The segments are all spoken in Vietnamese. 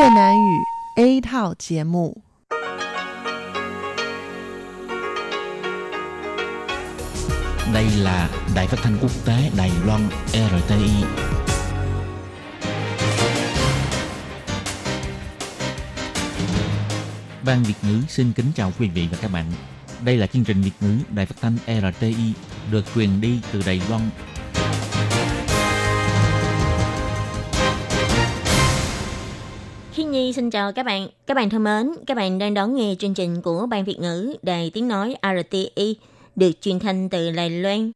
Việt Nam ngữ A thảo节目. Đây là Đài Phát thanh Quốc tế Đài Loan RTI. Ban Việt ngữ xin kính chào quý vị và các bạn. Đây là chương trình Việt ngữ Đài Phát thanh RTI được truyền đi từ Đài Loan. Khi Nhi xin chào các bạn thân mến, các bạn đang đón nghe chương trình của Ban Việt ngữ Đài Tiếng Nói RTI được truyền thanh từ Đài Loan.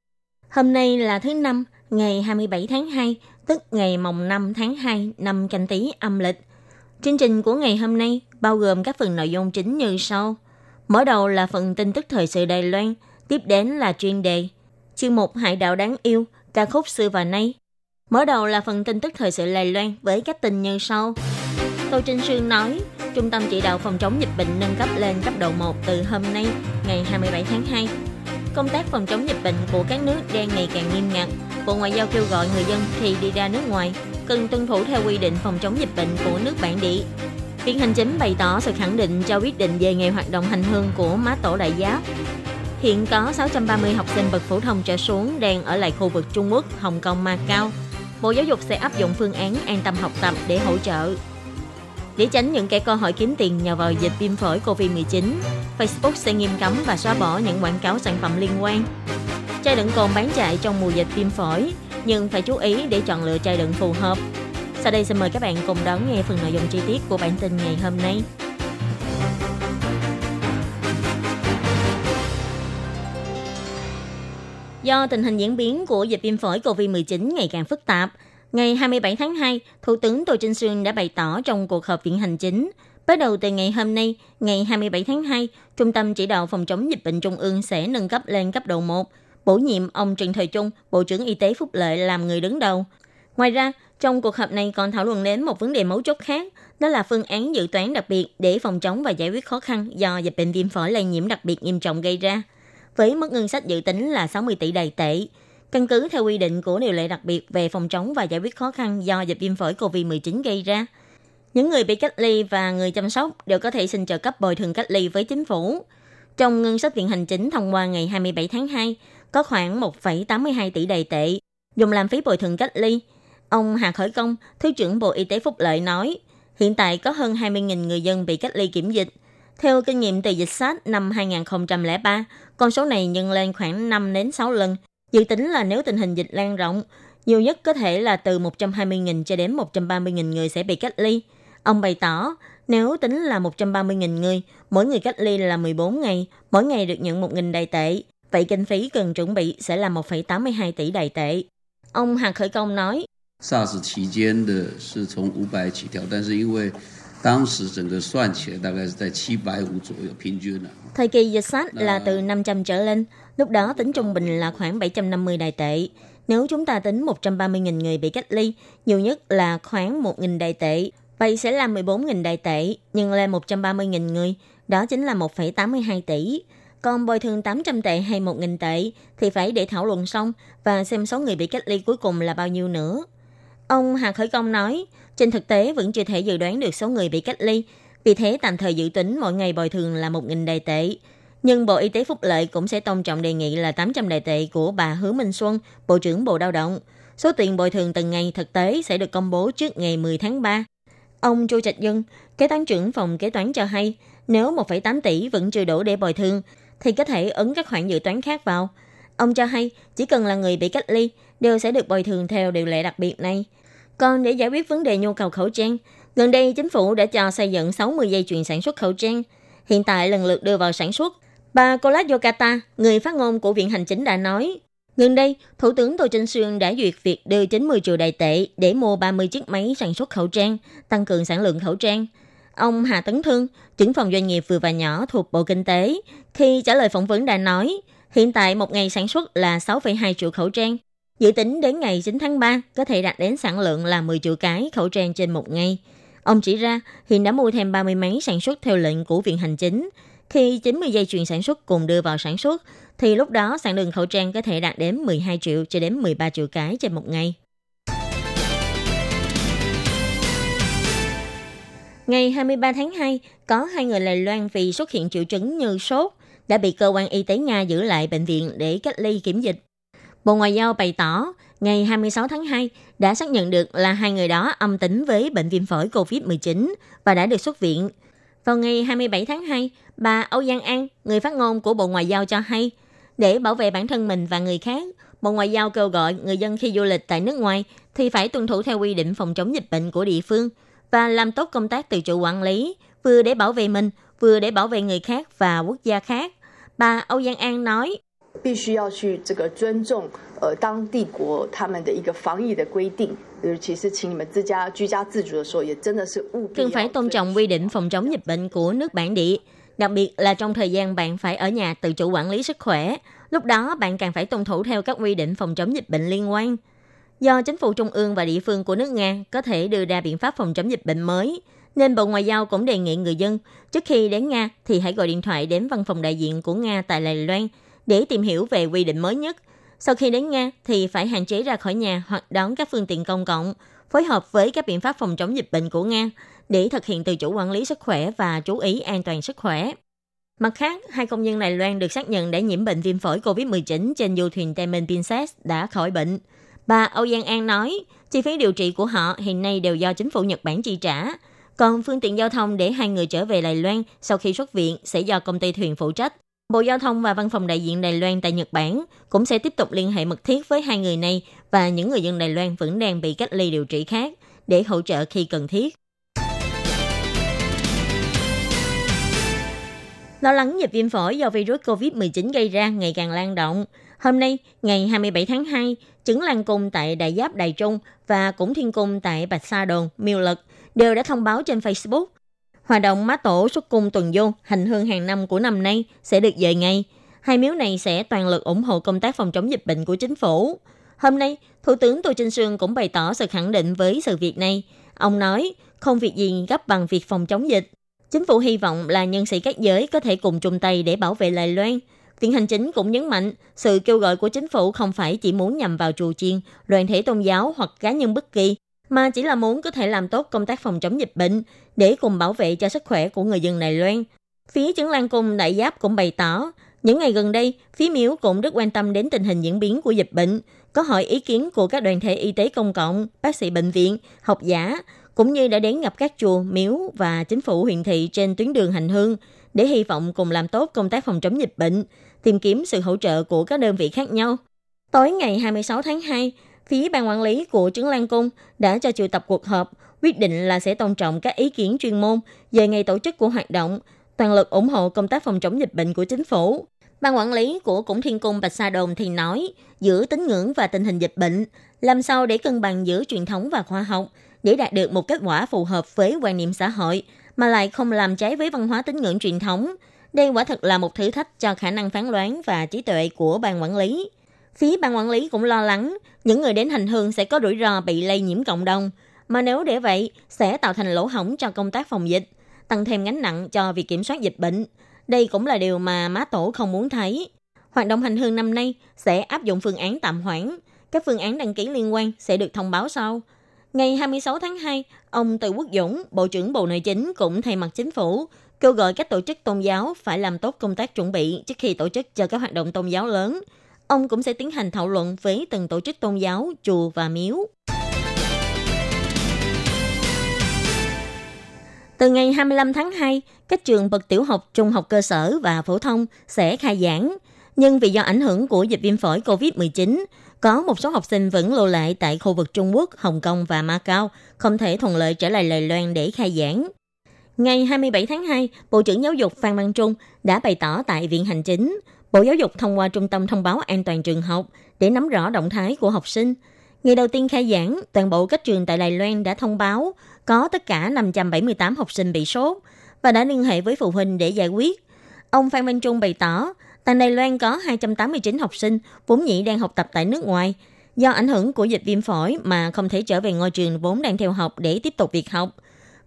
Hôm nay là thứ Năm, ngày 27 tháng 2, tức ngày mồng 5 tháng 2 năm Canh Tý âm lịch. Chương trình của ngày hôm nay bao gồm các phần nội dung chính như sau. Mở đầu là phần tin tức thời sự Đài Loan, tiếp đến là chuyên đề, chuyên mục Hải đảo đáng yêu, ca khúc xưa và nay. Mở đầu là phần tin tức thời sự Đài Loan với các tin như sau. Tô Trinh Xương nói, Trung tâm Chỉ đạo Phòng chống dịch bệnh nâng cấp lên cấp độ 1 từ hôm nay, ngày 27 tháng 2. Công tác phòng chống dịch bệnh của các nước đang ngày càng nghiêm ngặt. Bộ Ngoại giao kêu gọi người dân khi đi ra nước ngoài cần tuân thủ theo quy định phòng chống dịch bệnh của nước bản địa. Viện Hành Chính bày tỏ sự khẳng định cho quyết định về ngày hoạt động hành hương của Má Tổ Đại Giáp. Hiện có 630 học sinh bậc phổ thông trở xuống đang ở lại khu vực Trung Quốc, Hồng Kông, Macau. Bộ Giáo dục sẽ áp dụng phương án an tâm học tập để hỗ trợ. Để tránh những kẻ cơ hội kiếm tiền nhờ vào dịch viêm phổi COVID-19, Facebook sẽ nghiêm cấm và xóa bỏ những quảng cáo sản phẩm liên quan. Chai đựng cồn bán chạy trong mùa dịch viêm phổi, nhưng phải chú ý để chọn lựa chai đựng phù hợp. Sau đây xin mời các bạn cùng đón nghe phần nội dung chi tiết của bản tin ngày hôm nay. Do tình hình diễn biến của dịch viêm phổi COVID-19 ngày càng phức tạp, ngày 27 tháng 2, Thủ tướng Tô Trinh Xương đã bày tỏ trong cuộc họp Viện Hành Chính, bắt đầu từ ngày hôm nay, ngày 27 tháng 2, Trung tâm Chỉ đạo Phòng chống dịch bệnh Trung ương sẽ nâng cấp lên cấp độ 1, bổ nhiệm ông Trần Thời Trung, Bộ trưởng Y tế Phúc lợi làm người đứng đầu. Ngoài ra, trong cuộc họp này còn thảo luận đến một vấn đề mấu chốt khác, đó là phương án dự toán đặc biệt để phòng chống và giải quyết khó khăn do dịch bệnh viêm phổi lây nhiễm đặc biệt nghiêm trọng gây ra, với mức ngân sách dự tính là 60 tỷ Đài tệ. Căn cứ theo quy định của điều lệ đặc biệt về phòng chống và giải quyết khó khăn do dịch viêm phổi COVID-19 gây ra, những người bị cách ly và người chăm sóc đều có thể xin trợ cấp bồi thường cách ly với chính phủ. Trong ngân sách Viện Hành Chính thông qua ngày 27 tháng 2, có khoảng 1,82 tỷ Đài tệ dùng làm phí bồi thường cách ly. Ông Hà Khởi Công, Thứ trưởng Bộ Y tế Phúc lợi nói, hiện tại có hơn 20.000 người dân bị cách ly kiểm dịch. Theo kinh nghiệm từ dịch SARS năm 2003, con số này nhân lên khoảng 5-6 lần. Dự tính là nếu tình hình dịch lan rộng, nhiều nhất có thể là từ 120.000 cho đến 130.000 người sẽ bị cách ly. Ông bày tỏ, nếu tính là 130.000 người, mỗi người cách ly là 14 ngày, mỗi ngày được nhận 1.000 Đài tệ. Vậy kinh phí cần chuẩn bị sẽ là 1,82 tỷ Đài tệ. Ông Hà Khởi Công nói, SARS kỳ gian là từ 500 chỉ theo, nhưng vì thời kỳ dịch SARS là từ 500 trở lên, lúc đó tính trung bình là khoảng 750 Đài tệ. Nếu chúng ta tính 130.000 người bị cách ly, nhiều nhất là khoảng 1.000 Đài tệ. Vậy sẽ là 14.000 Đài tệ, nhân lên 130.000 người, đó chính là 1,82 tỷ. Còn bồi thường 800 tệ hay 1.000 tệ thì phải để thảo luận xong và xem số người bị cách ly cuối cùng là bao nhiêu nữa. Ông Hà Khởi Công nói, trên thực tế vẫn chưa thể dự đoán được số người bị cách ly, vì thế tạm thời dự tính mỗi ngày bồi thường là 1.000 Đài tệ. Nhưng Bộ Y tế Phúc lợi cũng sẽ tôn trọng đề nghị là 800 Đài tệ của bà Hứa Minh Xuân, Bộ trưởng Bộ Lao động. Số tiền bồi thường từng ngày thực tế sẽ được công bố trước ngày 10 tháng 3. Ông Chu Trạch Dân, kế toán trưởng phòng kế toán cho hay, nếu 1,8 tỷ vẫn chưa đủ để bồi thường, thì có thể ứng các khoản dự toán khác vào. Ông cho hay, chỉ cần là người bị cách ly, đều sẽ được bồi thường theo điều lệ đặc biệt này. Còn để giải quyết vấn đề nhu cầu khẩu trang, gần đây chính phủ đã cho xây dựng 60 dây chuyền sản xuất khẩu trang. Hiện tại lần lượt đưa vào sản xuất. Bà Colac Yocata, người phát ngôn của Viện Hành Chính đã nói, gần đây, Thủ tướng Tô Trinh Xương đã duyệt việc đưa 90 triệu Đài tệ để mua 30 chiếc máy sản xuất khẩu trang, tăng cường sản lượng khẩu trang. Ông Hà Tấn Thương, trưởng phòng doanh nghiệp vừa và nhỏ thuộc Bộ Kinh tế, khi trả lời phỏng vấn đã nói, hiện tại một ngày sản xuất là 6,2 triệu khẩu trang. Dự tính đến ngày 9 tháng 3 có thể đạt đến sản lượng là 10 triệu cái khẩu trang trên một ngày. Ông chỉ ra hiện đã mua thêm 30 máy sản xuất theo lệnh của Viện Hành Chính. Khi 90 dây chuyền sản xuất cùng đưa vào sản xuất, thì lúc đó sản lượng khẩu trang có thể đạt đến 12 triệu cho đến 13 triệu cái trên một ngày. Ngày 23 tháng 2, có 2 người Đài Loan vì xuất hiện triệu chứng như sốt đã bị cơ quan y tế Nga giữ lại bệnh viện để cách ly kiểm dịch. Bộ Ngoại giao bày tỏ, ngày 26 tháng 2 đã xác nhận được là 2 người đó âm tính với bệnh viêm phổi COVID-19 và đã được xuất viện. Vào ngày 27 tháng 2, bà Âu Giang An, người phát ngôn của Bộ Ngoại giao cho hay, để bảo vệ bản thân mình và người khác, Bộ Ngoại giao kêu gọi người dân khi du lịch tại nước ngoài thì phải tuân thủ theo quy định phòng chống dịch bệnh của địa phương và làm tốt công tác tự chủ quản lý, vừa để bảo vệ mình, vừa để bảo vệ người khác và quốc gia khác. Bà Âu Giang An nói, cần phải tôn trọng quy định phòng chống dịch bệnh của nước bản địa, đặc biệt là trong thời gian bạn phải ở nhà tự chủ quản lý sức khỏe. Lúc đó bạn càng phải tuân thủ theo các quy định phòng chống dịch bệnh liên quan. Do chính phủ trung ương và địa phương của nước Nga có thể đưa ra biện pháp phòng chống dịch bệnh mới, nên Bộ Ngoại giao cũng đề nghị người dân trước khi đến Nga thì hãy gọi điện thoại đến văn phòng đại diện của Nga tại Đài Loan để tìm hiểu về quy định mới nhất. Sau khi đến Nga thì phải hạn chế ra khỏi nhà hoặc đón các phương tiện công cộng, phối hợp với các biện pháp phòng chống dịch bệnh của Nga để thực hiện tự chủ quản lý sức khỏe và chú ý an toàn sức khỏe. Mặt khác, 2 công nhân Đài Loan được xác nhận đã nhiễm bệnh viêm phổi COVID-19 trên du thuyền Diamond Princess đã khỏi bệnh. Bà Âu Giang An nói, chi phí điều trị của họ hiện nay đều do chính phủ Nhật Bản chi trả. Còn phương tiện giao thông để 2 người trở về Đài Loan sau khi xuất viện sẽ do công ty thuyền phụ trách. Bộ Giao thông và Văn phòng đại diện Đài Loan tại Nhật Bản cũng sẽ tiếp tục liên hệ mật thiết với 2 người này và những người dân Đài Loan vẫn đang bị cách ly điều trị khác để hỗ trợ khi cần thiết. Lo lắng dịch viêm phổi do virus COVID-19 gây ra ngày càng lan rộng. Hôm nay, ngày 27 tháng 2, Trấn Lan Cung tại Đại Giáp Đài Trung và Cũng Thiên Cung tại Bạch Sa Đồn, Miêu Lật đều đã thông báo trên Facebook. Hoạt động má tổ xuất cung tuần du hành hương hàng năm của năm nay sẽ được dời ngay. Hai miếu này sẽ toàn lực ủng hộ công tác phòng chống dịch bệnh của chính phủ. Hôm nay, Thủ tướng Tô Trinh Xương cũng bày tỏ sự khẳng định với sự việc này. Ông nói, không việc gì gấp bằng việc phòng chống dịch. Chính phủ hy vọng là nhân sĩ các giới có thể cùng chung tay để bảo vệ Đài Loan. Viện Hành Chính cũng nhấn mạnh, sự kêu gọi của chính phủ không phải chỉ muốn nhằm vào chùa chiền, đoàn thể tôn giáo hoặc cá nhân bất kỳ, mà chỉ là muốn có thể làm tốt công tác phòng chống dịch bệnh để cùng bảo vệ cho sức khỏe của người dân Đài Loan. Phía Trấn Lan Cung Đại Giáp cũng bày tỏ, những ngày gần đây, phía miếu cũng rất quan tâm đến tình hình diễn biến của dịch bệnh, có hỏi ý kiến của các đoàn thể y tế công cộng, bác sĩ bệnh viện, học giả, cũng như đã đến gặp các chùa, miếu và chính phủ huyện thị trên tuyến đường hành hương để hy vọng cùng làm tốt công tác phòng chống dịch bệnh, tìm kiếm sự hỗ trợ của các đơn vị khác nhau. Tối ngày 26 tháng 2, phía ban quản lý của Trấn Lan Cung đã cho triệu tập cuộc họp, quyết định là sẽ tôn trọng các ý kiến chuyên môn về ngày tổ chức của hoạt động, toàn lực ủng hộ công tác phòng chống dịch bệnh của chính phủ. Ban quản lý của Cũng Thiên Cung Bạch Sa Đồn thì nói, giữa tín ngưỡng và tình hình dịch bệnh, làm sao để cân bằng giữa truyền thống và khoa học, để đạt được một kết quả phù hợp với quan niệm xã hội, mà lại không làm trái với văn hóa tín ngưỡng truyền thống. Đây quả thật là một thử thách cho khả năng phán đoán và trí tuệ của ban quản lý. Phía ban quản lý cũng lo lắng, những người đến hành hương sẽ có rủi ro bị lây nhiễm cộng đồng, mà nếu để vậy sẽ tạo thành lỗ hổng cho công tác phòng dịch, tăng thêm gánh nặng cho việc kiểm soát dịch bệnh. Đây cũng là điều mà má tổ không muốn thấy. Hoạt động hành hương năm nay sẽ áp dụng phương án tạm hoãn. Các phương án đăng ký liên quan sẽ được thông báo sau. Ngày 26 tháng 2, ông Từ Quốc Dũng, Bộ trưởng Bộ Nội chính cũng thay mặt chính phủ kêu gọi các tổ chức tôn giáo phải làm tốt công tác chuẩn bị trước khi tổ chức cho các hoạt động tôn giáo lớn. Ông cũng sẽ tiến hành thảo luận với từng tổ chức tôn giáo, chùa và miếu. Từ ngày 25 tháng 2, các trường bậc tiểu học, trung học cơ sở và phổ thông sẽ khai giảng. Nhưng vì do ảnh hưởng của dịch viêm phổi COVID-19, có một số học sinh vẫn lưu lại tại khu vực Trung Quốc, Hồng Kông và Macau, không thể thuận lợi trở lại Đài Loan để khai giảng. Ngày 27 tháng 2, Bộ trưởng Giáo dục Phan Văn Trung đã bày tỏ tại Viện Hành Chính, Bộ Giáo dục thông qua Trung tâm Thông báo An toàn trường học để nắm rõ động thái của học sinh. Ngày đầu tiên khai giảng, toàn bộ các trường tại Đài Loan đã thông báo có tất cả 578 học sinh bị sốt và đã liên hệ với phụ huynh để giải quyết. Ông Phan Minh Trung bày tỏ, tại Đài Loan có 289 học sinh vốn nhĩ đang học tập tại nước ngoài. Do ảnh hưởng của dịch viêm phổi mà không thể trở về ngôi trường vốn đang theo học để tiếp tục việc học.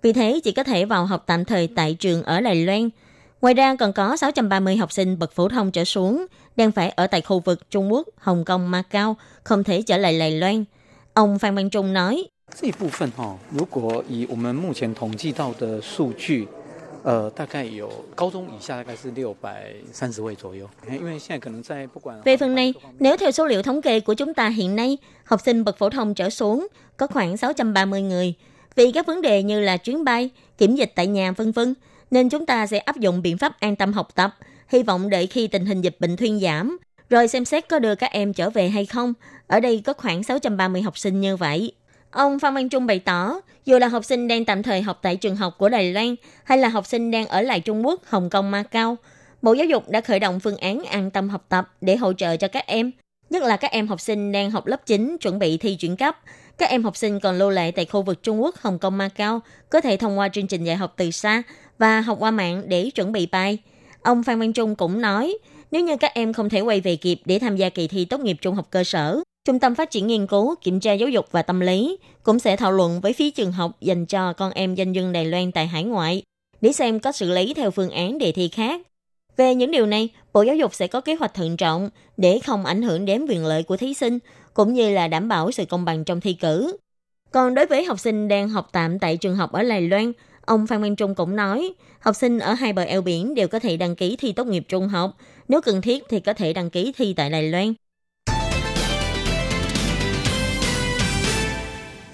Vì thế, chỉ có thể vào học tạm thời tại trường ở Đài Loan. Ngoài ra, còn có 630 học sinh bậc phổ thông trở xuống đang phải ở tại khu vực Trung Quốc, Hồng Kông, Macau, không thể trở lại Đài Loan. Ông Phan Văn Trung nói, Về phần này, nếu theo số liệu thống kê của chúng ta hiện nay, học sinh bậc phổ thông trở xuống có khoảng 630 người. Vì các vấn đề như là chuyến bay, kiểm dịch tại nhà, v.v. nên chúng ta sẽ áp dụng biện pháp an tâm học tập, hy vọng để khi tình hình dịch bệnh thuyên giảm, rồi xem xét có đưa các em trở về hay không. Ở đây có khoảng 630 học sinh như vậy. Ông Phan Văn Trung bày tỏ, dù là học sinh đang tạm thời học tại trường học của Đài Loan hay là học sinh đang ở lại Trung Quốc, Hồng Kông, Macau, Bộ Giáo dục đã khởi động phương án an tâm học tập để hỗ trợ cho các em, nhất là các em học sinh đang học lớp 9 chuẩn bị thi chuyển cấp. Các em học sinh còn lưu lại tại khu vực Trung Quốc, Hồng Kông, Macau có thể thông qua chương trình dạy học từ xa và học qua mạng để chuẩn bị bài. Ông Phan Văn Trung cũng nói, nếu như các em không thể quay về kịp để tham gia kỳ thi tốt nghiệp trung học cơ sở, Trung tâm Phát triển Nghiên cứu, Kiểm tra Giáo dục và Tâm lý cũng sẽ thảo luận với phía trường học dành cho con em doanh nhân Đài Loan tại hải ngoại để xem có xử lý theo phương án đề thi khác. Về những điều này, Bộ Giáo dục sẽ có kế hoạch thận trọng để không ảnh hưởng đến quyền lợi của thí sinh, cũng như là đảm bảo sự công bằng trong thi cử. Còn đối với học sinh đang học tạm tại trường học ở Đài Loan, ông Phan Văn Trung cũng nói, học sinh ở hai bờ eo biển đều có thể đăng ký thi tốt nghiệp trung học, nếu cần thiết thì có thể đăng ký thi tại Đài Loan.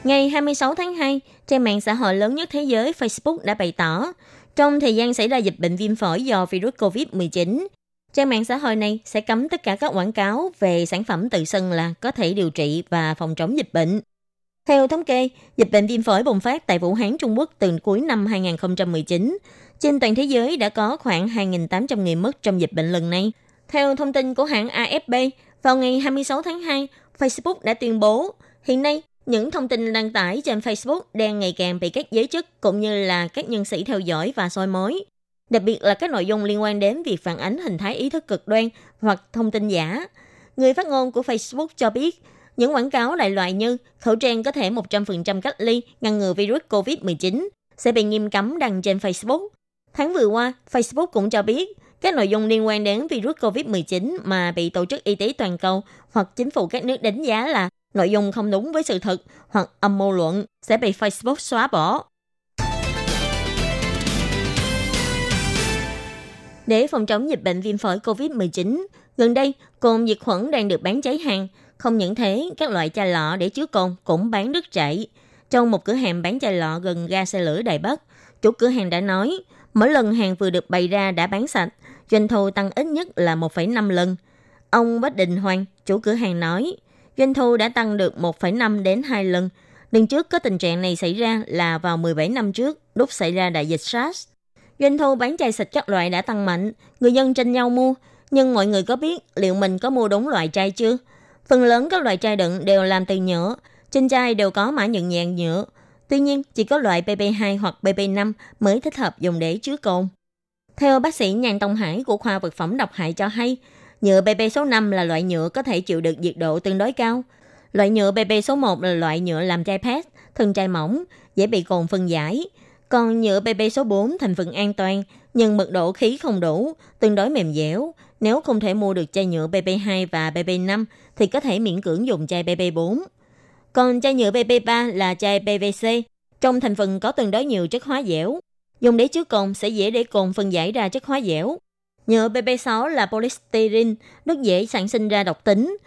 Ngày 26 tháng 2, trang mạng xã hội lớn nhất thế giới Facebook đã bày tỏ, trong thời gian xảy ra dịch bệnh viêm phổi do virus COVID-19, trang mạng xã hội này sẽ cấm tất cả các quảng cáo về sản phẩm tự xưng là có thể điều trị và phòng chống dịch bệnh. Theo thống kê, dịch bệnh viêm phổi bùng phát tại Vũ Hán, Trung Quốc từ cuối năm 2019. Trên toàn thế giới đã có khoảng 2.800 người mất trong dịch bệnh lần này. Theo thông tin của hãng AFP, vào ngày 26 tháng 2, Facebook đã tuyên bố, hiện nay, những thông tin đăng tải trên Facebook đang ngày càng bị các giới chức cũng như là các nhân sĩ theo dõi và soi mói. Đặc biệt là các nội dung liên quan đến việc phản ánh hình thái ý thức cực đoan hoặc thông tin giả. Người phát ngôn của Facebook cho biết, những quảng cáo đại loại như khẩu trang có thể 100% cách ly ngăn ngừa virus COVID-19 sẽ bị nghiêm cấm đăng trên Facebook. Tháng vừa qua, Facebook cũng cho biết các nội dung liên quan đến virus COVID-19 mà bị Tổ chức Y tế Toàn cầu hoặc chính phủ các nước đánh giá là nội dung không đúng với sự thật hoặc âm mưu luận sẽ bị Facebook xóa bỏ. Để phòng chống dịch bệnh viêm phổi COVID-19, gần đây cồn diệt khuẩn đang được bán cháy hàng. Không những thế, các loại chai lọ để chứa cồn cũng bán đứt chạy. Trong một cửa hàng bán chai lọ gần ga xe lửa Đài Bắc, chủ cửa hàng đã nói, mỗi lần hàng vừa được bày ra đã bán sạch, doanh thu tăng ít nhất là 1,5 lần. Ông Bách Đình Hoàng, chủ cửa hàng nói, doanh thu đã tăng được 1,5 đến 2 lần. Lần trước có tình trạng này xảy ra là vào 17 năm trước, lúc xảy ra đại dịch SARS. Doanh thu bán chai xịt các loại đã tăng mạnh, người dân tranh nhau mua, nhưng mọi người có biết liệu mình có mua đúng loại chai chưa? Phần lớn các loại chai đựng đều làm từ nhựa, trên chai đều có mã nhận dạng nhựa. Tuy nhiên, chỉ có loại PP2 hoặc PP5 mới thích hợp dùng để chứa cồn. Theo bác sĩ Nhan Tông Hải của khoa Vật phẩm độc hại cho hay, nhựa PP số 5 là loại nhựa có thể chịu được nhiệt độ tương đối cao. Loại nhựa PP số 1 là loại nhựa làm chai PET, thân chai mỏng, dễ bị cồn phân giải. Còn nhựa PP số 4 thành phần an toàn, nhưng mật độ khí không đủ, tương đối mềm dẻo. Nếu không thể mua được chai nhựa PP2 và PP5 thì có thể miễn cưỡng dùng chai PP4. Còn chai nhựa PP3 là chai PVC, trong thành phần có tương đối nhiều chất hóa dẻo. Dùng để chứa cồn sẽ dễ để cồn phân giải ra chất hóa dẻo. Nhựa PP6 là polystyrene, rất dễ sản sinh ra độc tính.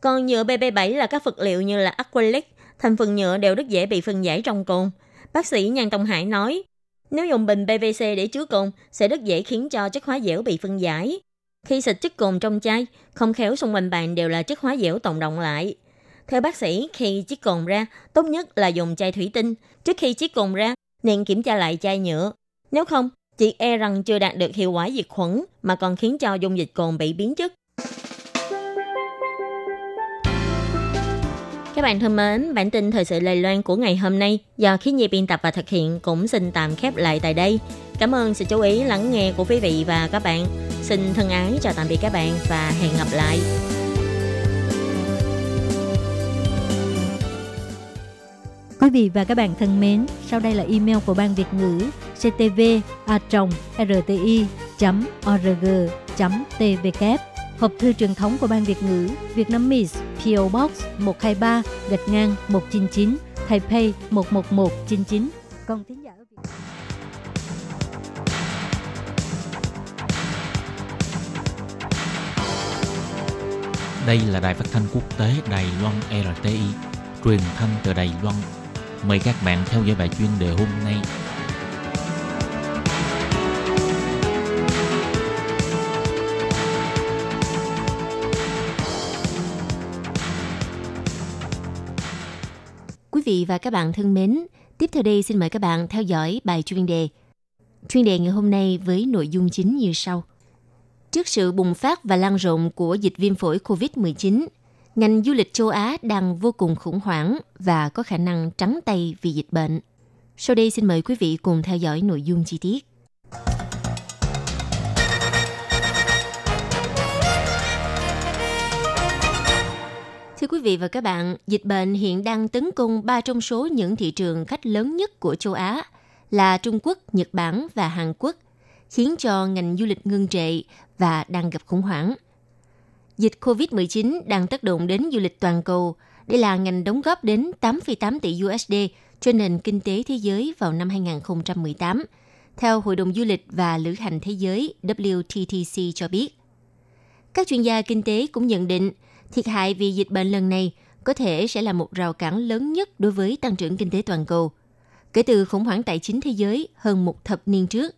Còn nhựa PP7 là các vật liệu như là acrylic, thành phần nhựa đều rất dễ bị phân giải trong cồn. Bác sĩ Nhan Tông Hải nói, nếu dùng bình PVC để chứa cồn sẽ rất dễ khiến cho chất hóa dẻo bị phân giải. Khi xịt chất cồn trong chai, không khéo xung quanh bạn đều là chất hóa dẻo tồn đọng lại. Theo bác sĩ, khi chiếc cồn ra, tốt nhất là dùng chai thủy tinh. Trước khi chiếc cồn ra, nên kiểm tra lại chai nhựa. Nếu không, chị e rằng chưa đạt được hiệu quả diệt khuẩn mà còn khiến cho dung dịch cồn bị biến chất. Các bạn thân mến, bản tin thời sự Đài Loan của ngày hôm nay do Khí Nhi biên tập và thực hiện cũng xin tạm khép lại tại đây. Cảm ơn sự chú ý lắng nghe của quý vị và các bạn. Xin thân ái chào tạm biệt các bạn và hẹn gặp lại. Quý vị và các bạn thân mến, sau đây là email của Ban Việt ngữ ctv@rti.org.tvk. Hộp thư truyền thống của Ban Việt ngữ Vietnamese PO Box 123-199 Taipei 11199. Còn thính giả ở Việt Nam. Đây là đài phát thanh quốc tế Đài Loan RTI, truyền thanh từ Đài Loan. Mời các bạn theo dõi bài chuyên đề hôm nay. Quý vị và các bạn thân mến, tiếp theo đây xin mời các bạn theo dõi bài chuyên đề. Chuyên đề ngày hôm nay với nội dung chính như sau. Trước sự bùng phát và lan rộng của dịch viêm phổi COVID-19, ngành du lịch châu Á đang vô cùng khủng hoảng và có khả năng trắng tay vì dịch bệnh. Sau đây xin mời quý vị cùng theo dõi nội dung chi tiết. Thưa quý vị và các bạn, dịch bệnh hiện đang tấn công 3 trong số những thị trường khách lớn nhất của châu Á là Trung Quốc, Nhật Bản và Hàn Quốc, khiến cho ngành du lịch ngưng trệ và đang gặp khủng hoảng. Dịch COVID-19 đang tác động đến du lịch toàn cầu. Đây là ngành đóng góp đến 8,8 tỷ USD cho nền kinh tế thế giới vào năm 2018, theo Hội đồng Du lịch và Lữ hành Thế giới WTTC cho biết. Các chuyên gia kinh tế cũng nhận định thiệt hại vì dịch bệnh lần này có thể sẽ là một rào cản lớn nhất đối với tăng trưởng kinh tế toàn cầu kể từ khủng hoảng tài chính thế giới hơn một thập niên trước,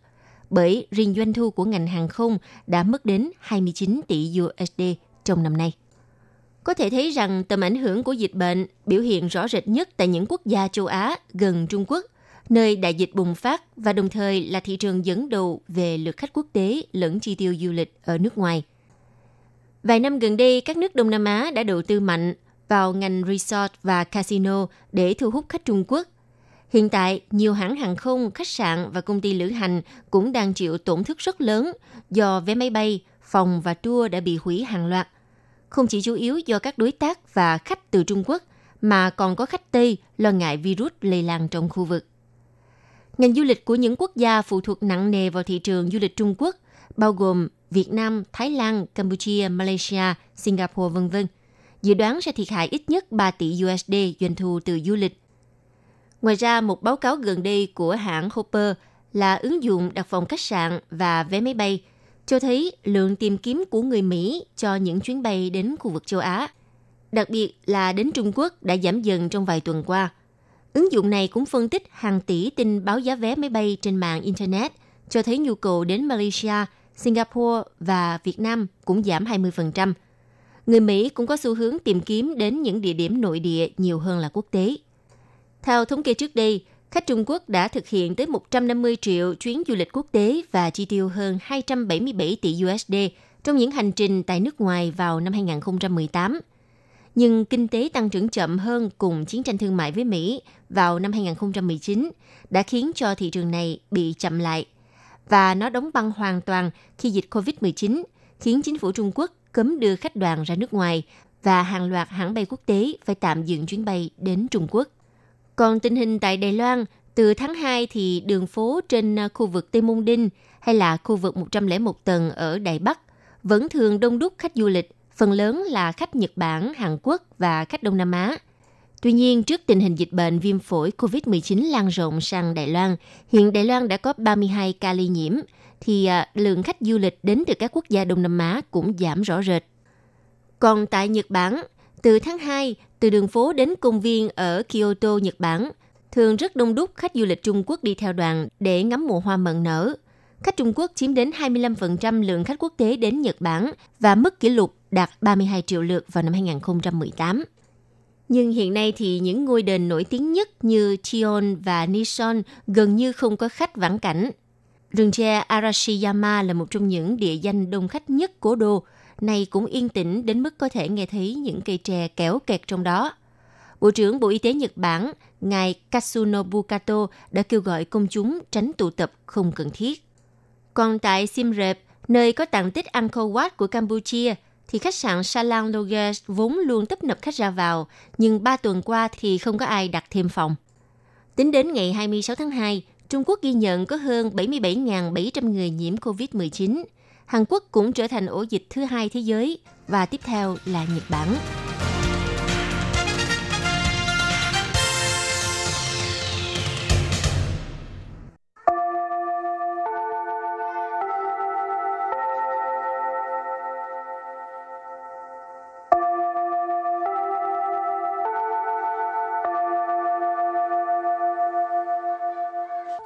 bởi riêng doanh thu của ngành hàng không đã mất đến 29 tỷ USD trong năm nay. Có thể thấy rằng tầm ảnh hưởng của dịch bệnh biểu hiện rõ rệt nhất tại những quốc gia châu Á gần Trung Quốc, nơi đại dịch bùng phát và đồng thời là thị trường dẫn đầu về lượt khách quốc tế lẫn chi tiêu du lịch ở nước ngoài. Vài năm gần đây, các nước Đông Nam Á đã đầu tư mạnh vào ngành resort và casino để thu hút khách Trung Quốc. Hiện tại, nhiều hãng hàng không, khách sạn và công ty lữ hành cũng đang chịu tổn thất rất lớn do vé máy bay, phòng và tour đã bị hủy hàng loạt. Không chỉ chủ yếu do các đối tác và khách từ Trung Quốc, mà còn có khách Tây lo ngại virus lây lan trong khu vực. Ngành du lịch của những quốc gia phụ thuộc nặng nề vào thị trường du lịch Trung Quốc, bao gồm Việt Nam, Thái Lan, Campuchia, Malaysia, Singapore, v.v. dự đoán sẽ thiệt hại ít nhất 3 tỷ USD doanh thu từ du lịch. Ngoài ra, một báo cáo gần đây của hãng Hopper là ứng dụng đặt phòng khách sạn và vé máy bay cho thấy lượng tìm kiếm của người Mỹ cho những chuyến bay đến khu vực châu Á, đặc biệt là đến Trung Quốc đã giảm dần trong vài tuần qua. Ứng dụng này cũng phân tích hàng tỷ tin báo giá vé máy bay trên mạng Internet cho thấy nhu cầu đến Malaysia, Singapore và Việt Nam cũng giảm 20%. Người Mỹ cũng có xu hướng tìm kiếm đến những địa điểm nội địa nhiều hơn là quốc tế. Theo thống kê trước đây, khách Trung Quốc đã thực hiện tới 150 triệu chuyến du lịch quốc tế và chi tiêu hơn 277 tỷ USD trong những hành trình tại nước ngoài vào năm 2018. Nhưng kinh tế tăng trưởng chậm hơn cùng chiến tranh thương mại với Mỹ vào năm 2019 đã khiến cho thị trường này bị chậm lại. Và nó đóng băng hoàn toàn khi dịch COVID-19 khiến chính phủ Trung Quốc cấm đưa khách đoàn ra nước ngoài và hàng loạt hãng bay quốc tế phải tạm dừng chuyến bay đến Trung Quốc. Còn tình hình tại Đài Loan, từ tháng 2 thì đường phố trên khu vực Tây Môn Đinh hay là khu vực 101 tầng ở Đài Bắc vẫn thường đông đúc khách du lịch, phần lớn là khách Nhật Bản, Hàn Quốc và khách Đông Nam Á. Tuy nhiên, trước tình hình dịch bệnh viêm phổi COVID-19 lan rộng sang Đài Loan, hiện Đài Loan đã có 32 ca lây nhiễm, thì lượng khách du lịch đến từ các quốc gia Đông Nam Á cũng giảm rõ rệt. Còn tại Nhật Bản, từ tháng 2, từ đường phố đến công viên ở Kyoto, Nhật Bản, thường rất đông đúc khách du lịch Trung Quốc đi theo đoàn để ngắm mùa hoa mận nở. Khách Trung Quốc chiếm đến 25% lượng khách quốc tế đến Nhật Bản và mức kỷ lục đạt 32 triệu lượt vào năm 2018. Nhưng hiện nay thì những ngôi đền nổi tiếng nhất như Chion và Nison gần như không có khách vãng cảnh. Rừng tre Arashiyama là một trong những địa danh đông khách nhất của đô, nay cũng yên tĩnh đến mức có thể nghe thấy những cây tre kéo kẹt trong đó. Bộ trưởng Bộ Y tế Nhật Bản, ngài Katsunobu Kato đã kêu gọi công chúng tránh tụ tập không cần thiết. Còn tại Siem Reap, nơi có tàn tích Angkor Wat của Campuchia, thì khách sạn Salang Lodge vốn luôn tấp nập khách ra vào, nhưng 3 tuần qua thì không có ai đặt thêm phòng. Tính đến ngày 26 tháng 2, Trung Quốc ghi nhận có hơn 77.700 người nhiễm COVID-19. Hàn Quốc cũng trở thành ổ dịch thứ 2 thế giới, và tiếp theo là Nhật Bản.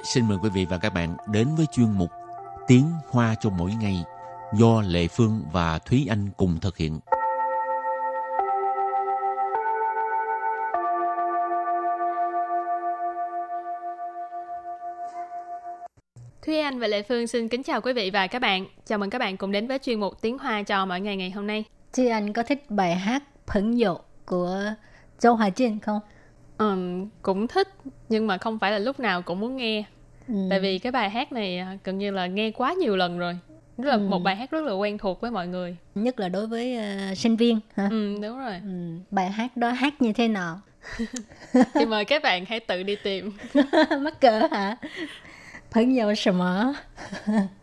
xin mời quý vị và các bạn đến với chuyên mục Tiếng Hoa cho mỗi ngày do Lệ Phương và Thúy Anh cùng thực hiện. Thúy Anh và Lệ Phương xin kính chào quý vị và các bạn. Chào mừng các bạn cùng đến với chuyên mục Tiếng Hoa cho mỗi ngày ngày hôm nay. Thúy Anh có thích bài hát Phấn Dụ của Châu Hoa Kiện không? Cũng thích, nhưng mà không phải là lúc nào cũng muốn nghe. Tại vì cái bài hát này gần như là nghe quá nhiều lần rồi. Rất là một bài hát rất là quen thuộc với mọi người. Nhất là đối với sinh viên hả? Đúng rồi. Bài hát đó hát như thế nào? Thì mời các bạn hãy tự đi tìm. Mắc cỡ hả? Phấn dụ gì mà?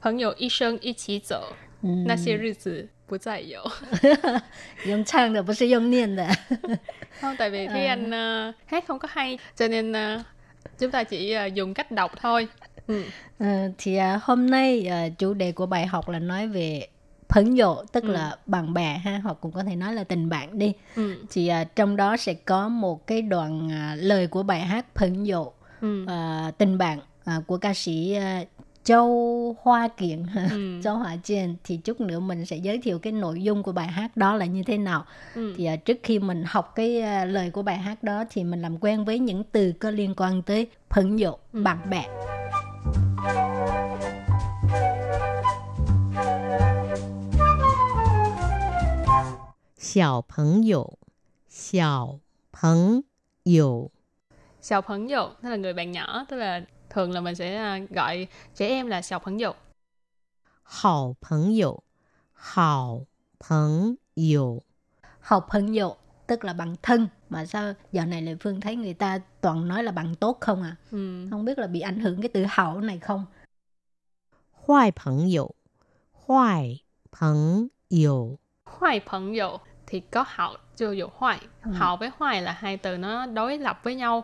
Phấn dụ y sinh y chỉ dỗ. Nà xie rì zi bù zài dỗ. Dùng chăng được, không phải dùng niệm được. Không, tại vì khi anh hát không có hay, cho nên chúng ta chỉ dùng cách đọc thôi. Thì hôm nay chủ đề của bài học là nói về phấn dụ, tức là bạn bè ha, hoặc cũng có thể nói là tình bạn đi. Thì trong đó sẽ có một cái đoạn lời của bài hát phấn dụ, tình bạn của ca sĩ Châu Hoa Kiện, Châu Hoa Kiện. Thì chút nữa mình sẽ giới thiệu cái nội dung của bài hát đó là như thế nào. Thì trước khi mình học cái lời của bài hát đó thì mình làm quen với những từ có liên quan tới phấn dụ, bạn bè. Xiao phấn dụ, xiao phấn dụ. Xiao phấn dụ, tức là người bạn nhỏ, tức là thường là mình sẽ gọi trẻ em là sọc phấn dụ. Hào phấn dụ, hào phấn dụ. Hào phấn dụ tức là bạn thân. Mà sao dạo này Lệ Phương thấy người ta toàn nói là bạn tốt không à? Không biết là bị ảnh hưởng cái từ hảo này không? Hoài phấn dụ, hoài phấn dụ. Hoài phấn dụ thì có hảo chưa dụ hoài. Hảo với hoài là hai từ nó đối lập với nhau.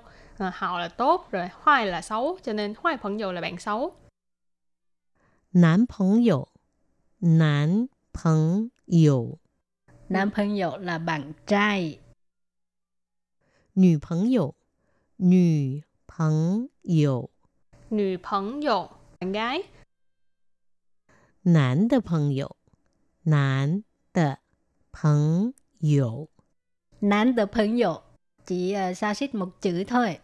Hào là tốt, rồi hoài là xấu, cho nên hoài phấn dụ là bạn xấu. Nam phấn dụ, nam phấn dụ. Nam phấn dụ là bạn trai. Nữ phấn dụ, nữ phấn dụ. Nữ phấn dụ, bạn gái. Nam de phấn dụ, nam de phấn dụ. Nam de phấn dụ chỉ xa xích một chữ thôi,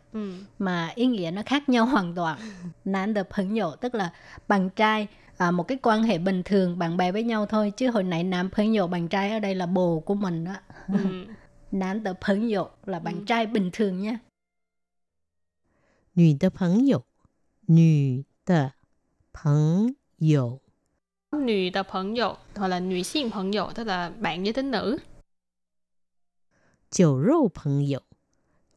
mà ý nghĩa nó khác nhau hoàn toàn. Nán được phấn dụ tức là bạn trai, một cái quan hệ bình thường bạn bè với nhau thôi, chứ hồi nãy nán phấn dụ bạn trai ở đây là bồ của mình đó. Nán được phấn dụ là bạn trai bình thường nha. Nữ được phấn dụ, nữ được phấn dụ. Nữ được phấn dụ hoặc là nữ sinh phấn dụ tức là bạn giới tính nữ. Jiu rou phấn dụ,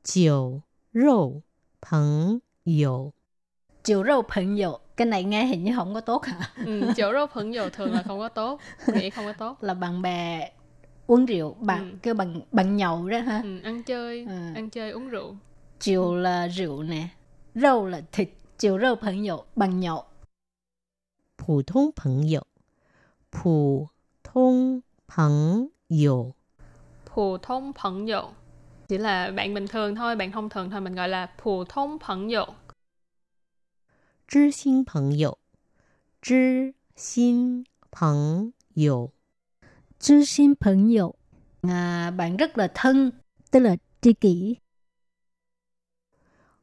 jiu rou phấn dụ. Jiu rou phấn dụ, cái này nghe hình như không có tốt hả? Jiu rou phấn dụ thường là không có tốt, nghĩ không có tốt. Là bạn bè uống rượu, kêu bằng nhậu đó hả? Ăn chơi uống rượu. Jiu là rượu nè, rau là thịt, jiu rau phấn dụ bằng nhậu. Phổ thông phấn dụ, phổ thông phấn dụ. Phổ thông phấn dụ chỉ là bạn bình thường thôi, bạn thông thường thôi, mình gọi là phổ thông phấn dụ. Chí xin phấn dụ, chí xin phấn dụ. Chí xin phấn dụ, bạn rất là thân, tức là tri kỷ.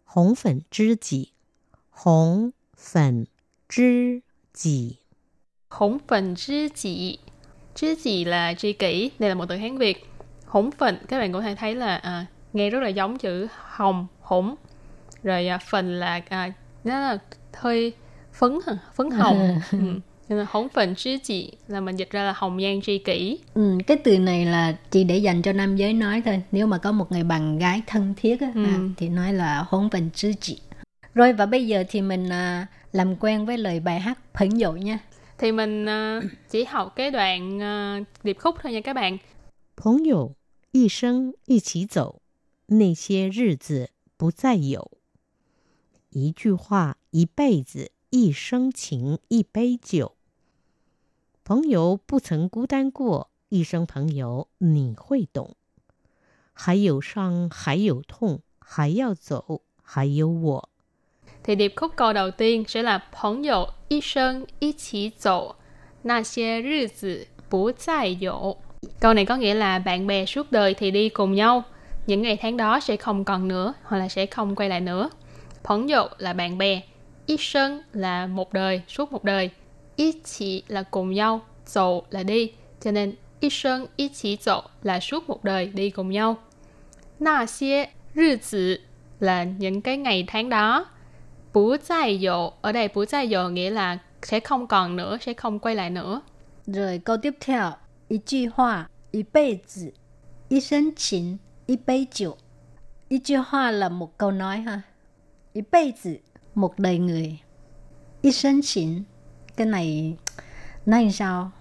Hồng phấn tri kỷ, hồng phấn tri kỷ. Hồng phấn tri kỷ, tri kỷ là tri kỷ, đây là một từ Hán Việt. Hỗn phình, các bạn có thể thấy là nghe rất là giống chữ hồng, hỗn. Rồi phình là nó là hơi phấn hồng. Cho nên hỗn phình tri kỷ là mình dịch ra là hồng nhan tri kỷ. Cái từ này là chỉ để dành cho nam giới nói thôi. Nếu mà có một người bạn gái thân thiết thì nói là hỗn phình tri kỷ. Rồi và bây giờ thì mình làm quen với lời bài hát phấn dụ nha. Thì mình chỉ học cái đoạn điệp khúc thôi nha các bạn. Phấn dụ y sinh y chỉ dỗ, nê xie rì zi bù zài dỗ. Yì jù hoa yì bèi zi yì sinh qình yì bèi jiu. Phấn dụ bù cẩn gú đán guò, yì sinh phấn dụ nì huì dòng. Hài dụ shang, hài dụ tông, hài yào dỗ, hài dụ wǒ. thì điệp khúc câu đầu tiên sẽ là Póng dụ y sơn y chỉ dụ na xe rư zi bú zai dụ. Câu này có nghĩa là bạn bè suốt đời thì đi cùng nhau, những ngày tháng đó sẽ không còn nữa hoặc là sẽ không quay lại nữa. Póng dụ là bạn bè, y sơn là một đời, suốt một đời, y chỉ là cùng nhau, dụ là đi, cho nên y sơn y chỉ dụ là suốt một đời đi cùng nhau. Na xie rư zi là những cái ngày tháng đó. Bú zai dụ, ở đây bú zai dụ nghĩa là sẽ không còn nữa, sẽ không quay lại nữa. Rồi câu tiếp theo, một câu hoa, một bê zi, một sân chính, một bê rượu. Một câu hoa là một câu nói ha. Một bê zi, một đời người. Một sân chính, cái này nói sao?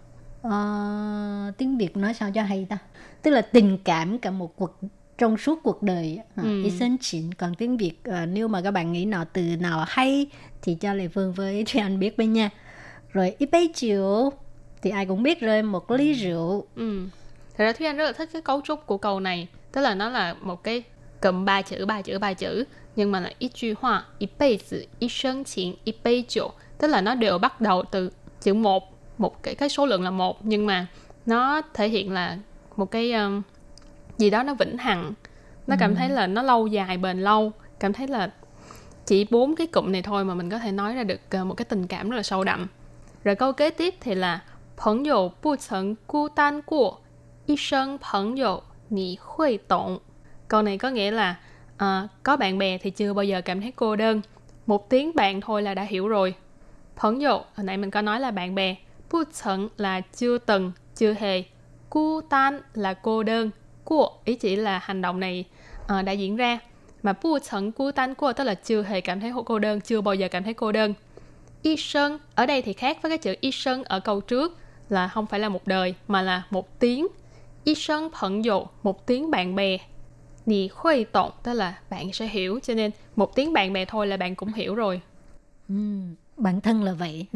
Tiếng Việt nói sao cho hay ta? Tức là tình cảm cả một cuộc trong suốt cuộc đời. Ý sinh chỉnh. Còn tiếng Việt nếu mà các bạn nghĩ nào từ nào hay thì cho Lê Phương với Thúy Anh biết với nha. Rồi ý bấy rượu thì ai cũng biết rồi, một ly rượu. Thật ra Thúy Anh rất là thích cái cấu trúc của câu này. Tức là nó là một cái cụm ba chữ. Nhưng mà là ý truy hoa, ý bấy rượu, ý sinh chỉnh, ý bấy rượu. Tức là nó đều bắt đầu từ chữ 1. Một cái số lượng là 1. Nhưng mà nó thể hiện là một cái... gì đó nó vĩnh hằng, nó cảm thấy là nó lâu dài, bền lâu, cảm thấy là chỉ 4 cái cụm này thôi mà mình có thể nói ra được một cái tình cảm rất là sâu đậm. Rồi câu kế tiếp thì là Phẫn dụ bu chẩn cu tan của y sân phẫn dụ nị khuây tộn. Câu này có nghĩa là có bạn bè thì chưa bao giờ cảm thấy cô đơn, một tiếng bạn thôi là đã hiểu rồi. Phẫn dụ, hồi nãy mình có nói là bạn bè, bu chẩn là chưa từng, chưa hề, cu tan là cô đơn, của ý chỉ là hành động này đã diễn ra, mà bu chẩn cu tan của tức là chưa hề cảm thấy cô đơn, chưa bao giờ cảm thấy cô đơn. Y sơn ở đây thì khác với cái chữ y sơn ở câu trước, là không phải là một đời mà là một tiếng. Y sơn phận dụ, một tiếng bạn bè, nì khuây tộn tức là bạn sẽ hiểu, cho nên một tiếng bạn bè thôi là bạn cũng hiểu rồi. Bản thân là vậy.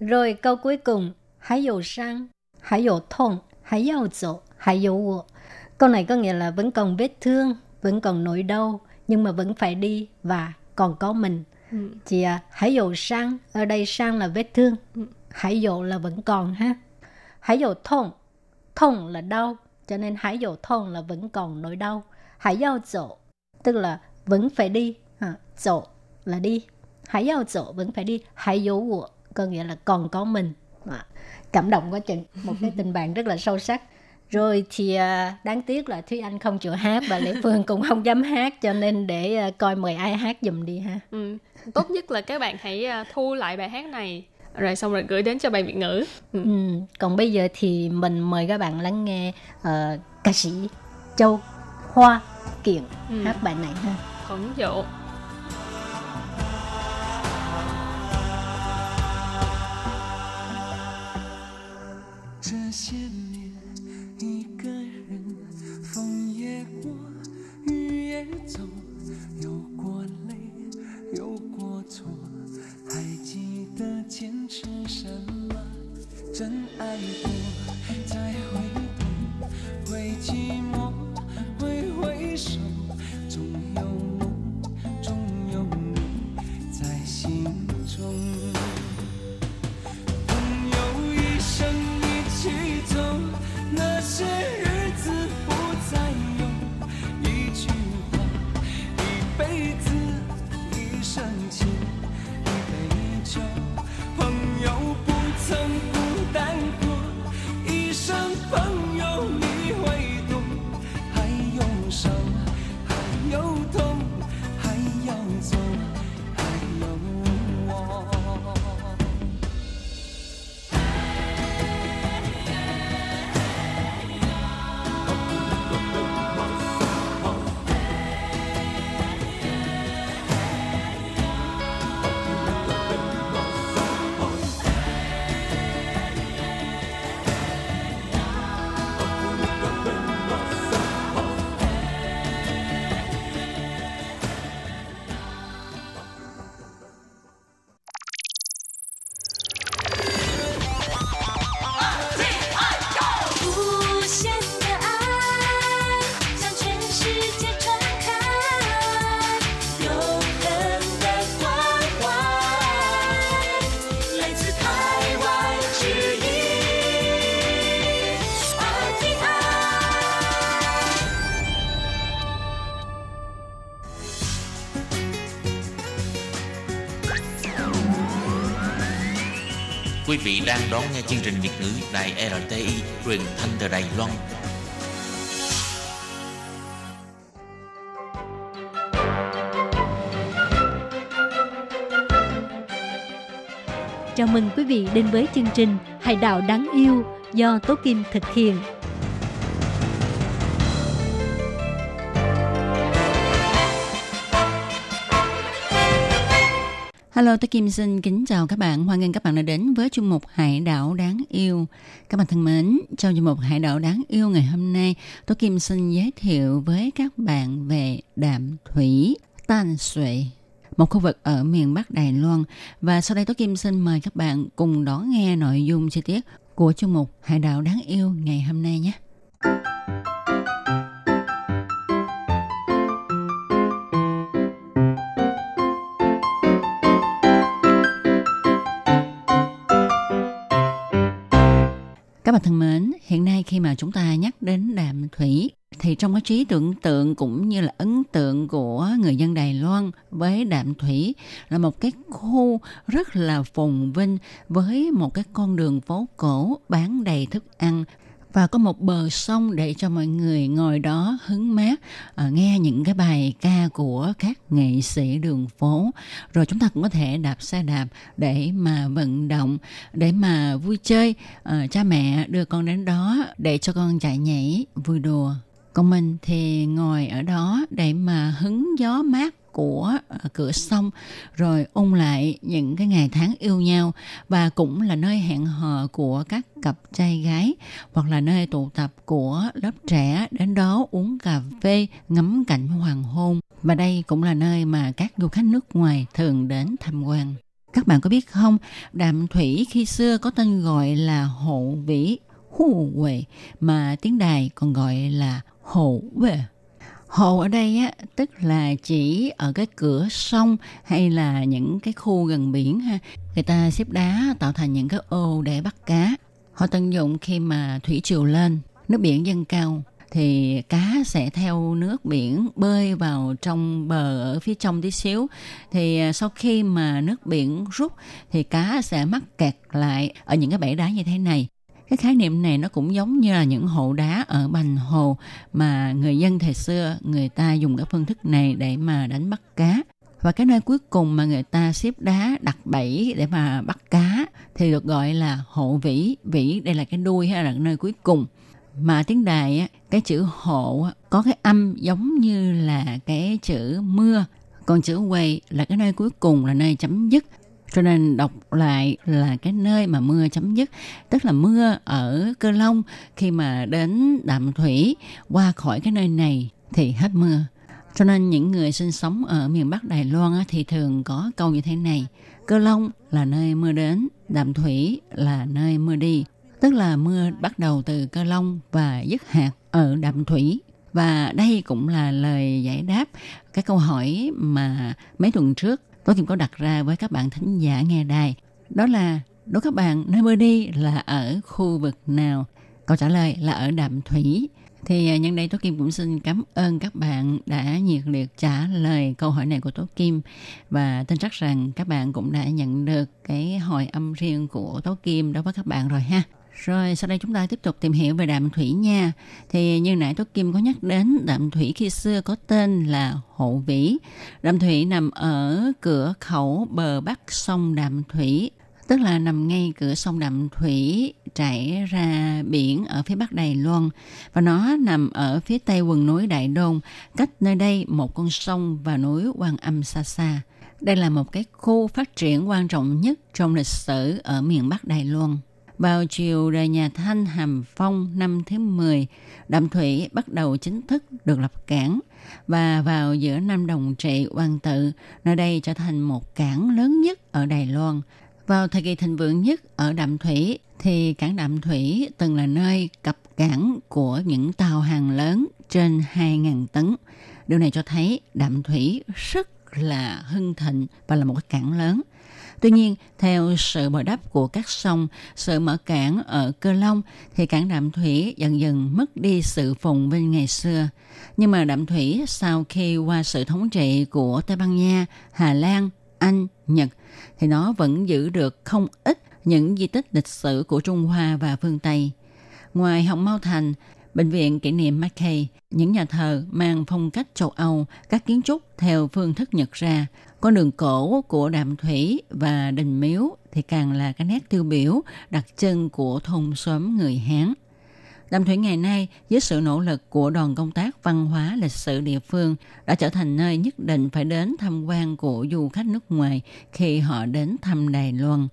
Rồi câu cuối cùng, hãy dụ sang, hãy dụ thông, hãy dụ dụ, hãy dụ. Câu này có nghĩa là vẫn còn vết thương, vẫn còn nỗi đau, nhưng mà vẫn phải đi và còn có mình. Chị hãy dụ sang, ở đây sang là vết thương, hãy dụ là vẫn còn ha. Hãy dụ thông, thông là đau, cho nên hãy dụ thông là vẫn còn nỗi đau. Hãy dụ dụ tức là vẫn phải đi, dụ là đi, hãy dụ dụ vẫn phải đi, hãy dụ có nghĩa là còn có mình. Cảm động quá chừng, một cái tình bạn rất là sâu sắc. Rồi thì đáng tiếc là Thúy Anh không chịu hát và Lễ Phương cũng không dám hát, cho nên để coi mời ai hát giùm đi ha. Tốt nhất là các bạn hãy thu lại bài hát này rồi xong rồi gửi đến cho Ban Việt ngữ. Còn bây giờ thì mình mời các bạn lắng nghe ca sĩ Châu Hoa Kiện hát bài này ha. Phẫn dụ. Quý vị đang đón nghe chương trình Việt ngữ Đài RTI truyền thanh từ Đài Loan. Chào mừng quý vị đến với chương trình Hải đảo đáng yêu do Tố Kim thực hiện. Hello, tôi Kim xin kính chào các bạn. Hoan nghênh các bạn đã đến với chương mục Hải đảo đáng yêu. Các bạn thân mến, trong chương mục Hải đảo đáng yêu ngày hôm nay, tôi Kim xin giới thiệu với các bạn về đạm thủy Tan Suệ, một khu vực ở miền Bắc Đài Loan. Và sau đây tôi Kim xin mời các bạn cùng đón nghe nội dung chi tiết của chương mục Hải đảo đáng yêu ngày hôm nay nhé. Các bạn thân mến, hiện nay khi mà chúng ta nhắc đến đạm thủy thì trong cái trí tưởng tượng cũng như là ấn tượng của người dân Đài Loan với đạm thủy là một cái khu rất là phồn vinh với một cái con đường phố cổ bán đầy thức ăn và có một bờ sông để cho mọi người ngồi đó hứng mát, nghe những cái bài ca của các nghệ sĩ đường phố. Rồi chúng ta cũng có thể đạp xe đạp để mà vận động, để mà vui chơi. Cha mẹ đưa con đến đó để cho con chạy nhảy, vui đùa. Còn mình thì ngồi ở đó để mà hứng gió mát của cửa sông, rồi ôn lại những cái ngày tháng yêu nhau, và cũng là nơi hẹn hò của các cặp trai gái hoặc là nơi tụ tập của lớp trẻ đến đó uống cà phê, ngắm cảnh hoàng hôn. Và đây cũng là nơi mà các du khách nước ngoài thường đến tham quan. Các bạn có biết không, đạm thủy khi xưa có tên gọi là Hộ Vĩ Hù Huệ, mà tiếng Đài còn gọi là Hộ Huệ. Hồ ở đây á, tức là chỉ ở cái cửa sông hay là những cái khu gần biển ha. Người ta xếp đá tạo thành những cái ô để bắt cá. Họ tận dụng khi mà thủy triều lên, nước biển dâng cao thì cá sẽ theo nước biển bơi vào trong bờ ở phía trong tí xíu. Thì sau khi mà nước biển rút thì cá sẽ mắc kẹt lại ở những cái bẫy đá như thế này. Cái khái niệm này nó cũng giống như là những hậu đá ở Bành Hồ mà người dân thời xưa người ta dùng cái phương thức này để mà đánh bắt cá. Và cái nơi cuối cùng mà người ta xếp đá đặt bẫy để mà bắt cá thì được gọi là Hộ Vĩ. Vĩ đây là cái đuôi hay là nơi cuối cùng. Mà tiếng Đài cái chữ hộ có cái âm giống như là cái chữ mưa. Còn chữ quầy là cái nơi cuối cùng, là nơi chấm dứt. Cho nên đọc lại là cái nơi mà mưa chấm dứt, tức là mưa ở Cơ Long khi mà đến đạm thủy qua khỏi cái nơi này thì hết mưa. Cho nên những người sinh sống ở miền Bắc Đài Loan thì thường có câu như thế này: Cơ Long là nơi mưa đến, đạm thủy là nơi mưa đi. Tức là mưa bắt đầu từ Cơ Long và dứt hạt ở đạm thủy. Và đây cũng là lời giải đáp cái câu hỏi mà mấy tuần trước tôi cũng có đặt ra với các bạn thính giả nghe đài. Đó là, đối các bạn, nơi mưa đi là ở khu vực nào? Câu trả lời là ở đạm thủy. Thì nhân đây Tố Kim cũng xin cảm ơn các bạn đã nhiệt liệt trả lời câu hỏi này của Tố Kim. Và tin chắc rằng các bạn cũng đã nhận được cái hồi âm riêng của Tố Kim đối với các bạn rồi ha. Rồi sau đây chúng ta tiếp tục tìm hiểu về đạm thủy nha. Thì như nãy Tố Kim có nhắc đến, đạm thủy khi xưa có tên là Hộ Vĩ. Đạm thủy nằm ở cửa khẩu bờ bắc sông Đạm Thủy, tức là nằm ngay cửa sông Đạm Thủy chảy ra biển ở phía bắc Đài Loan. Và nó nằm ở phía tây quần núi Đại Đôn, cách nơi đây một con sông và núi Quan Âm xa xa. Đây là một cái khu phát triển quan trọng nhất trong lịch sử ở miền Bắc Đài Loan. Vào triều đời nhà Thanh Hàm Phong năm thứ 10, đạm thủy bắt đầu chính thức được lập cảng. Và vào giữa năm Đồng Trị Quang Tự, nơi đây trở thành một cảng lớn nhất ở Đài Loan. Vào thời kỳ thịnh vượng nhất ở đạm thủy thì cảng đạm thủy từng là nơi cập cảng của những tàu hàng lớn trên 2.000 tấn. Điều này cho thấy đạm thủy rất là hưng thịnh và là một cái cảng lớn. Tuy nhiên, theo sự bồi đắp của các sông, sự mở cảng ở Cơ Long thì cảng đạm thủy dần dần mất đi sự phồn vinh ngày xưa. Nhưng mà đạm thủy sau khi qua sự thống trị của Tây Ban Nha, Hà Lan, Anh, Nhật thì nó vẫn giữ được không ít những di tích lịch sử của Trung Hoa và phương Tây. Ngoài Hồng Mao Thành, Bệnh viện kỷ niệm McKay, những nhà thờ mang phong cách châu Âu, các kiến trúc theo phương thức Nhật ra, con đường cổ của Đạm Thủy và đình miếu thì càng là cái nét tiêu biểu đặc trưng của thôn xóm người Hán. Đàm Thủy ngày nay, với sự nỗ lực của đoàn công tác văn hóa lịch sử địa phương, đã trở thành nơi nhất định phải đến tham quan của du khách nước ngoài khi họ đến thăm Đài Loan.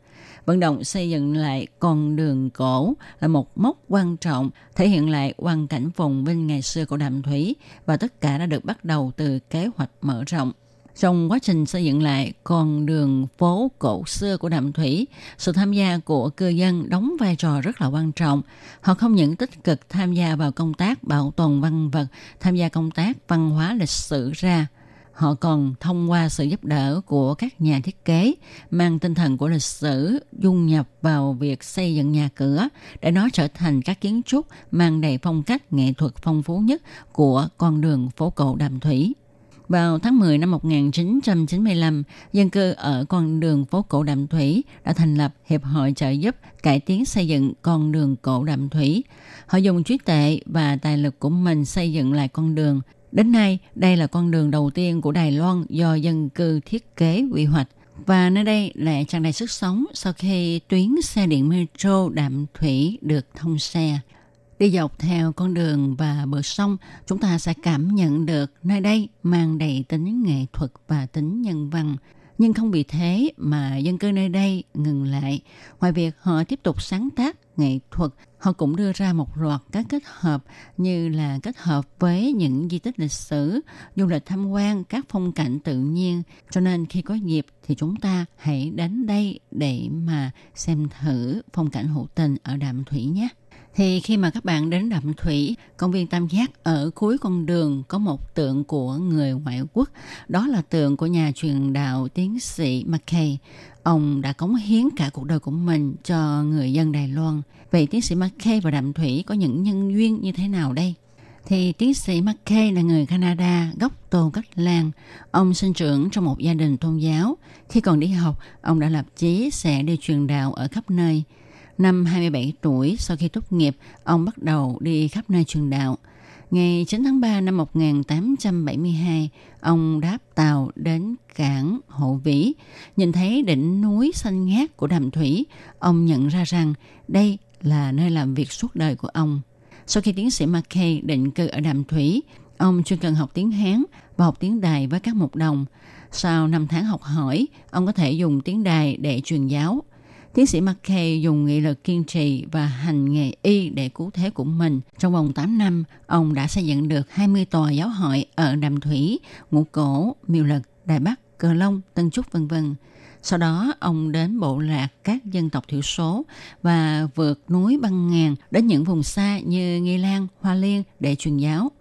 Vận động xây dựng lại con đường cổ là một mốc quan trọng, thể hiện lại hoàn cảnh phồn vinh ngày xưa của Đàm Thủy, và tất cả đã được bắt đầu từ kế hoạch mở rộng. Trong quá trình xây dựng lại con đường phố cổ xưa của Đạm Thủy, sự tham gia của cư dân đóng vai trò rất là quan trọng. Họ không những tích cực tham gia vào công tác bảo tồn văn vật, tham gia công tác văn hóa lịch sử ra, họ còn thông qua sự giúp đỡ của các nhà thiết kế, mang tinh thần của lịch sử dung nhập vào việc xây dựng nhà cửa để nó trở thành các kiến trúc mang đầy phong cách nghệ thuật phong phú nhất của con đường phố cổ Đạm Thủy. Vào tháng 10 năm 1995, dân cư ở con đường phố cổ Đạm Thủy đã thành lập Hiệp hội trợ giúp cải tiến xây dựng con đường cổ Đạm Thủy. Họ dùng trí tuệ và tài lực của mình xây dựng lại con đường. Đến nay, đây là con đường đầu tiên của Đài Loan do dân cư thiết kế quy hoạch. Và nơi đây lại tràn đầy sức sống sau khi tuyến xe điện metro Đạm Thủy được thông xe. Đi dọc theo con đường và bờ sông, chúng ta sẽ cảm nhận được nơi đây mang đầy tính nghệ thuật và tính nhân văn. Nhưng không vì thế mà dân cư nơi đây ngừng lại. Ngoài việc họ tiếp tục sáng tác nghệ thuật, họ cũng đưa ra một loạt các kết hợp như là kết hợp với những di tích lịch sử, du lịch tham quan các phong cảnh tự nhiên. Cho nên khi có dịp thì chúng ta hãy đến đây để mà xem thử phong cảnh hữu tình ở Đạm Thủy nhé. Thì khi mà các bạn đến Đạm Thủy, công viên Tam Giác, ở cuối con đường có một tượng của người ngoại quốc. Đó là tượng của nhà truyền đạo tiến sĩ McKay. Ông đã cống hiến cả cuộc đời của mình cho người dân Đài Loan. Vậy tiến sĩ McKay và Đạm Thủy có những nhân duyên như thế nào đây? Thì tiến sĩ McKay là người Canada, gốc Tô Cách Lan. Ông sinh trưởng trong một gia đình tôn giáo. Khi còn đi học, ông đã lập chí sẽ đi truyền đạo ở khắp nơi. Năm 27 tuổi, sau khi tốt nghiệp, ông bắt đầu đi khắp nơi truyền đạo. Ngày 9 tháng 3 năm 1872, ông đáp tàu đến cảng Hộ Vĩ. Nhìn thấy đỉnh núi xanh ngát của Đàm Thủy, ông nhận ra rằng đây là nơi làm việc suốt đời của ông. Sau khi tiến sĩ McKay định cư ở Đàm Thủy, ông chuyên cần học tiếng Hán và học tiếng Đài với các mục đồng. Sau 5 tháng học hỏi, ông có thể dùng tiếng Đài để truyền giáo. Tiến sĩ McKay dùng nghị lực kiên trì và hành nghề y để cứu thế của mình. Trong vòng 8 năm, ông đã xây dựng được 20 tòa giáo hội ở Đàm Thủy, Ngũ Cổ, Miêu Lực, Đài Bắc, Cờ Long, Tân Trúc, v.v. Sau đó, ông đến bộ lạc các dân tộc thiểu số và vượt núi băng ngàn đến những vùng xa như Nghi Lan, Hoa Liên để truyền giáo.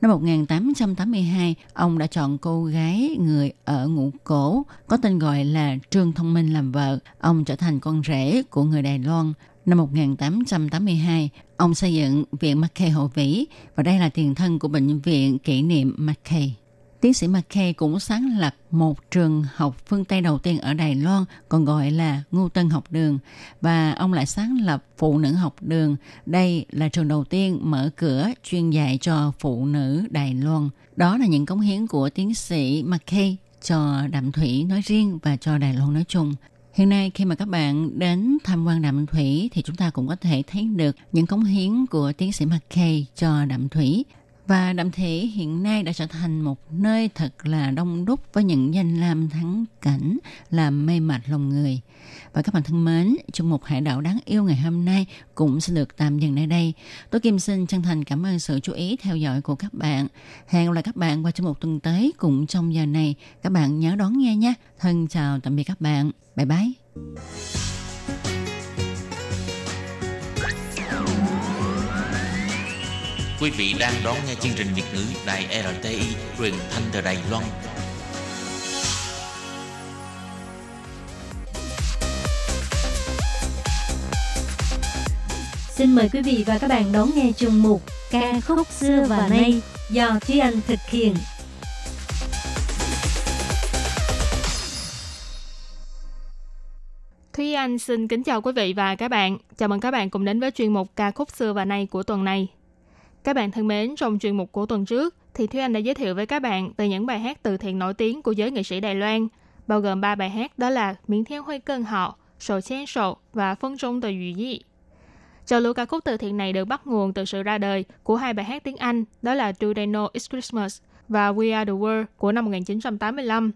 Năm 1882, ông đã chọn cô gái người ở Ngũ Cổ có tên gọi là Trương Thông Minh làm vợ. Ông trở thành con rể của người Đài Loan. Năm 1882, ông xây dựng Viện McKay Hộ Vĩ, và đây là tiền thân của Bệnh viện kỷ niệm McKay. Tiến sĩ McKay cũng sáng lập một trường học phương Tây đầu tiên ở Đài Loan, còn gọi là Ngô Tân Học Đường. Và ông lại sáng lập Phụ Nữ Học Đường. Đây là trường đầu tiên mở cửa chuyên dạy cho phụ nữ Đài Loan. Đó là những cống hiến của tiến sĩ McKay cho Đạm Thủy nói riêng và cho Đài Loan nói chung. Hiện nay khi mà các bạn đến tham quan Đạm Thủy thì chúng ta cũng có thể thấy được những cống hiến của tiến sĩ McKay cho Đạm Thủy. Và Đạm Thủy hiện nay đã trở thành một nơi thật là đông đúc với những danh lam thắng cảnh làm mê mệt lòng người. Và các bạn thân mến, chương mục Hải đảo đáng yêu ngày hôm nay cũng sẽ được tạm dừng nơi đây. Tôi Kim xin chân thành cảm ơn sự chú ý theo dõi của các bạn. Hẹn gặp lại các bạn qua chương mục tuần tới cũng trong giờ này. Các bạn nhớ đón nghe nhé. Thân chào tạm biệt các bạn. Bye bye. Quý vị đang đón nghe chương trình Việt ngữ Đài RTI truyền thanh từ Đài Loan. Xin mời quý vị và các bạn đón nghe chương mục Ca khúc xưa và nay do Thúy Anh thực hiện. Thúy Anh xin kính chào quý vị và các bạn. Chào mừng các bạn cùng đến với chuyên mục Ca khúc xưa và nay của tuần này. Các bạn thân mến, trong chuyên mục của tuần trước thì Thúy Anh đã giới thiệu với các bạn về những bài hát từ thiện nổi tiếng của giới nghệ sĩ Đài Loan, bao gồm 3 bài hát đó là Miễn Thiên Huy Cơn Họ, Sổ Chén Sổ và Phân Trung Tờ Duyệt Di. Trào lưu ca khúc từ thiện này được bắt nguồn từ sự ra đời của 2 bài hát tiếng Anh đó là Do They Know It's Christmas và We Are The World của năm 1985.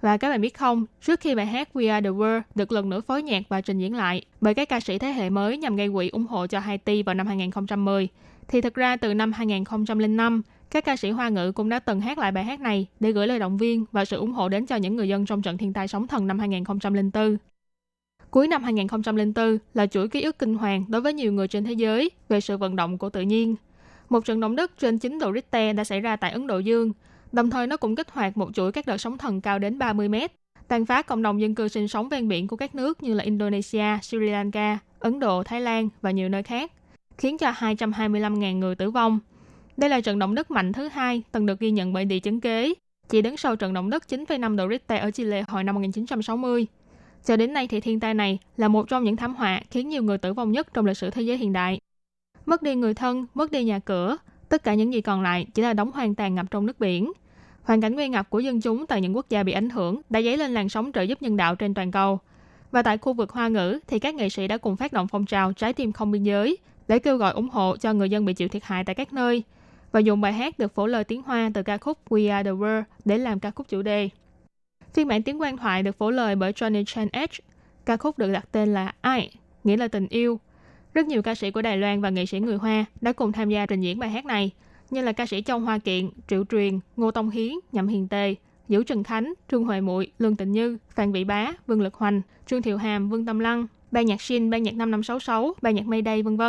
Và các bạn biết không, trước khi bài hát We Are The World được lần nữa phối nhạc và trình diễn lại bởi các ca sĩ thế hệ mới nhằm gây quỹ ủng hộ cho Haiti vào năm 2010, thì thực ra từ năm 2005, các ca sĩ Hoa ngữ cũng đã từng hát lại bài hát này để gửi lời động viên và sự ủng hộ đến cho những người dân trong trận thiên tai sóng thần năm 2004. Cuối năm 2004 là chuỗi ký ức kinh hoàng đối với nhiều người trên thế giới về sự vận động của tự nhiên. Một trận động đất trên 9 độ Richter đã xảy ra tại Ấn Độ Dương, đồng thời nó cũng kích hoạt một chuỗi các đợt sóng thần cao đến 30 mét, tàn phá cộng đồng dân cư sinh sống ven biển của các nước như là Indonesia, Sri Lanka, Ấn Độ, Thái Lan và nhiều nơi khác, khiến cho 225.000 người tử vong. Đây là trận động đất mạnh thứ hai từng được ghi nhận bởi địa chấn kế, chỉ đứng sau trận động đất 9,5 độ Richter ở Chile hồi năm 1960. Cho đến nay thì thiên tai này là một trong những thảm họa khiến nhiều người tử vong nhất trong lịch sử thế giới hiện đại. Mất đi người thân, mất đi nhà cửa, tất cả những gì còn lại chỉ là đống hoang tàn ngập trong nước biển. Hoàn cảnh nguy ngập của dân chúng tại những quốc gia bị ảnh hưởng đã dấy lên làn sóng trợ giúp nhân đạo trên toàn cầu. Và tại khu vực Hoa ngữ thì các nghệ sĩ đã cùng phát động phong trào Trái tim không biên giới để kêu gọi ủng hộ cho người dân bị chịu thiệt hại tại các nơi và dùng bài hát được phổ lời tiếng Hoa từ ca khúc We Are The World để làm ca khúc chủ đề. Phiên bản tiếng Quan thoại được phổ lời bởi Johnny Chan Edge. Ca khúc được đặt tên là Ai, nghĩa là tình yêu. Rất nhiều ca sĩ của Đài Loan và nghệ sĩ người Hoa đã cùng tham gia trình diễn bài hát này, như là ca sĩ Châu Hoa Kiện, Triệu Truyền, Ngô Tông Hiến, Nhậm Hiền Tê, Giữ Trần Khánh, Trương Hoài Mụi, Lương Tịnh Như, Phan Vị Bá, Vương Lực Hoành, Trương Thiệu Hàm, Vương Tâm Lăng, ban nhạc Shin, ban nhạc 5566, ban nhạc Mayday, v.v.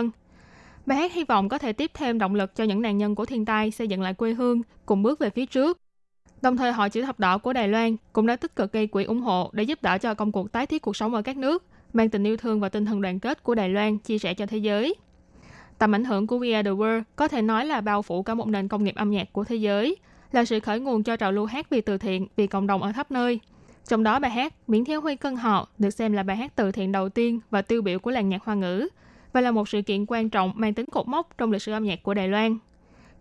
Bài hát hy vọng có thể tiếp thêm động lực cho những nạn nhân của thiên tai xây dựng lại quê hương, cùng bước về phía trước. Đồng thời, Hội Chữ Thập Đỏ của Đài Loan cũng đã tích cực gây quỹ ủng hộ để giúp đỡ cho công cuộc tái thiết cuộc sống ở các nước, mang tình yêu thương và tinh thần đoàn kết của Đài Loan chia sẻ cho thế giới. Tầm ảnh hưởng của We Are The World có thể nói là bao phủ cả một nền công nghiệp âm nhạc của thế giới, là sự khởi nguồn cho trào lưu hát vì từ thiện, vì cộng đồng ở khắp nơi. Trong đó, bài hát Miễn Thiên Huy Cân Họ được xem là bài hát từ thiện đầu tiên và tiêu biểu của làng nhạc Hoa ngữ, và là một sự kiện quan trọng mang tính cột mốc trong lịch sử âm nhạc của Đài Loan.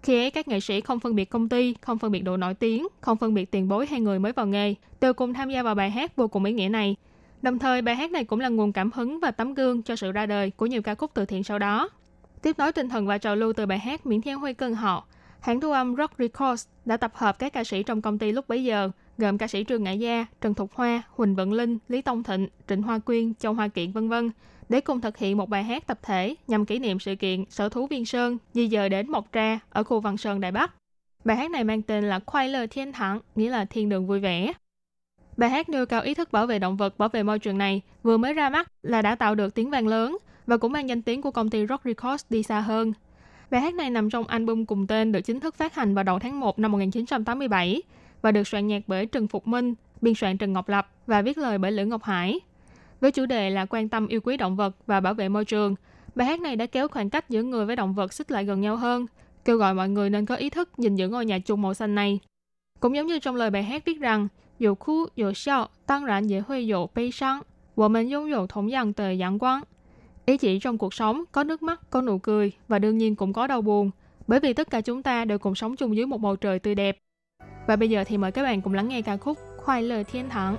Khi ấy, các nghệ sĩ không phân biệt công ty, không phân biệt độ nổi tiếng, không phân biệt tiền bối hay người mới vào nghề, đều cùng tham gia vào bài hát vô cùng ý nghĩa này. Đồng thời, bài hát này cũng là nguồn cảm hứng và tấm gương cho sự ra đời của nhiều ca khúc từ thiện sau đó. Tiếp nối tinh thần và trào lưu từ bài hát Miễn Thiên Huy Cơn Họ, hãng thu âm Rock Records đã tập hợp các ca sĩ trong công ty lúc bấy giờ, gồm ca sĩ Trương Ngải Gia, Trần Thục Hoa, Huỳnh Vận Linh, Lý Tông Thịnh, Trịnh Hoa Quyên, Châu Hoa Kiện, v.v. để cùng thực hiện một bài hát tập thể nhằm kỷ niệm sự kiện Sở Thú Viên Sơn di dời đến Mộc Tra ở khu Văn Sơn, Đài Bắc. Bài hát này mang tên là Khoai Lơ Thiên Thẳng, nghĩa là thiên đường vui vẻ. Bài hát nêu cao ý thức bảo vệ động vật, bảo vệ môi trường này vừa mới ra mắt là đã tạo được tiếng vang lớn và cũng mang danh tiếng của công ty Rock Records đi xa hơn. Bài hát này nằm trong album cùng tên được chính thức phát hành vào đầu tháng 1 năm 1987 và được soạn nhạc bởi Trần Phục Minh, biên soạn Trần Ngọc Lập và viết lời bởi Lữ Ngọc Hải. Với chủ đề là quan tâm yêu quý động vật và bảo vệ môi trường, bài hát này đã kéo khoảng cách giữa người với động vật xích lại gần nhau hơn, kêu gọi mọi người nên có ý thức gìn giữ ngôi nhà chung màu xanh này. Cũng giống như trong lời bài hát viết rằng, dù khu, dù sao, tăng rãn dễ huy dụ bay sang, của mình dung dụ thống dần tờ giảng quang. Ý chỉ trong cuộc sống có nước mắt, có nụ cười và đương nhiên cũng có đau buồn, bởi vì tất cả chúng ta đều cùng sống chung dưới một bầu trời tươi đẹp. Và bây giờ thì mời các bạn cùng lắng nghe ca khúc Khoai Lơ Thiên Thẳng.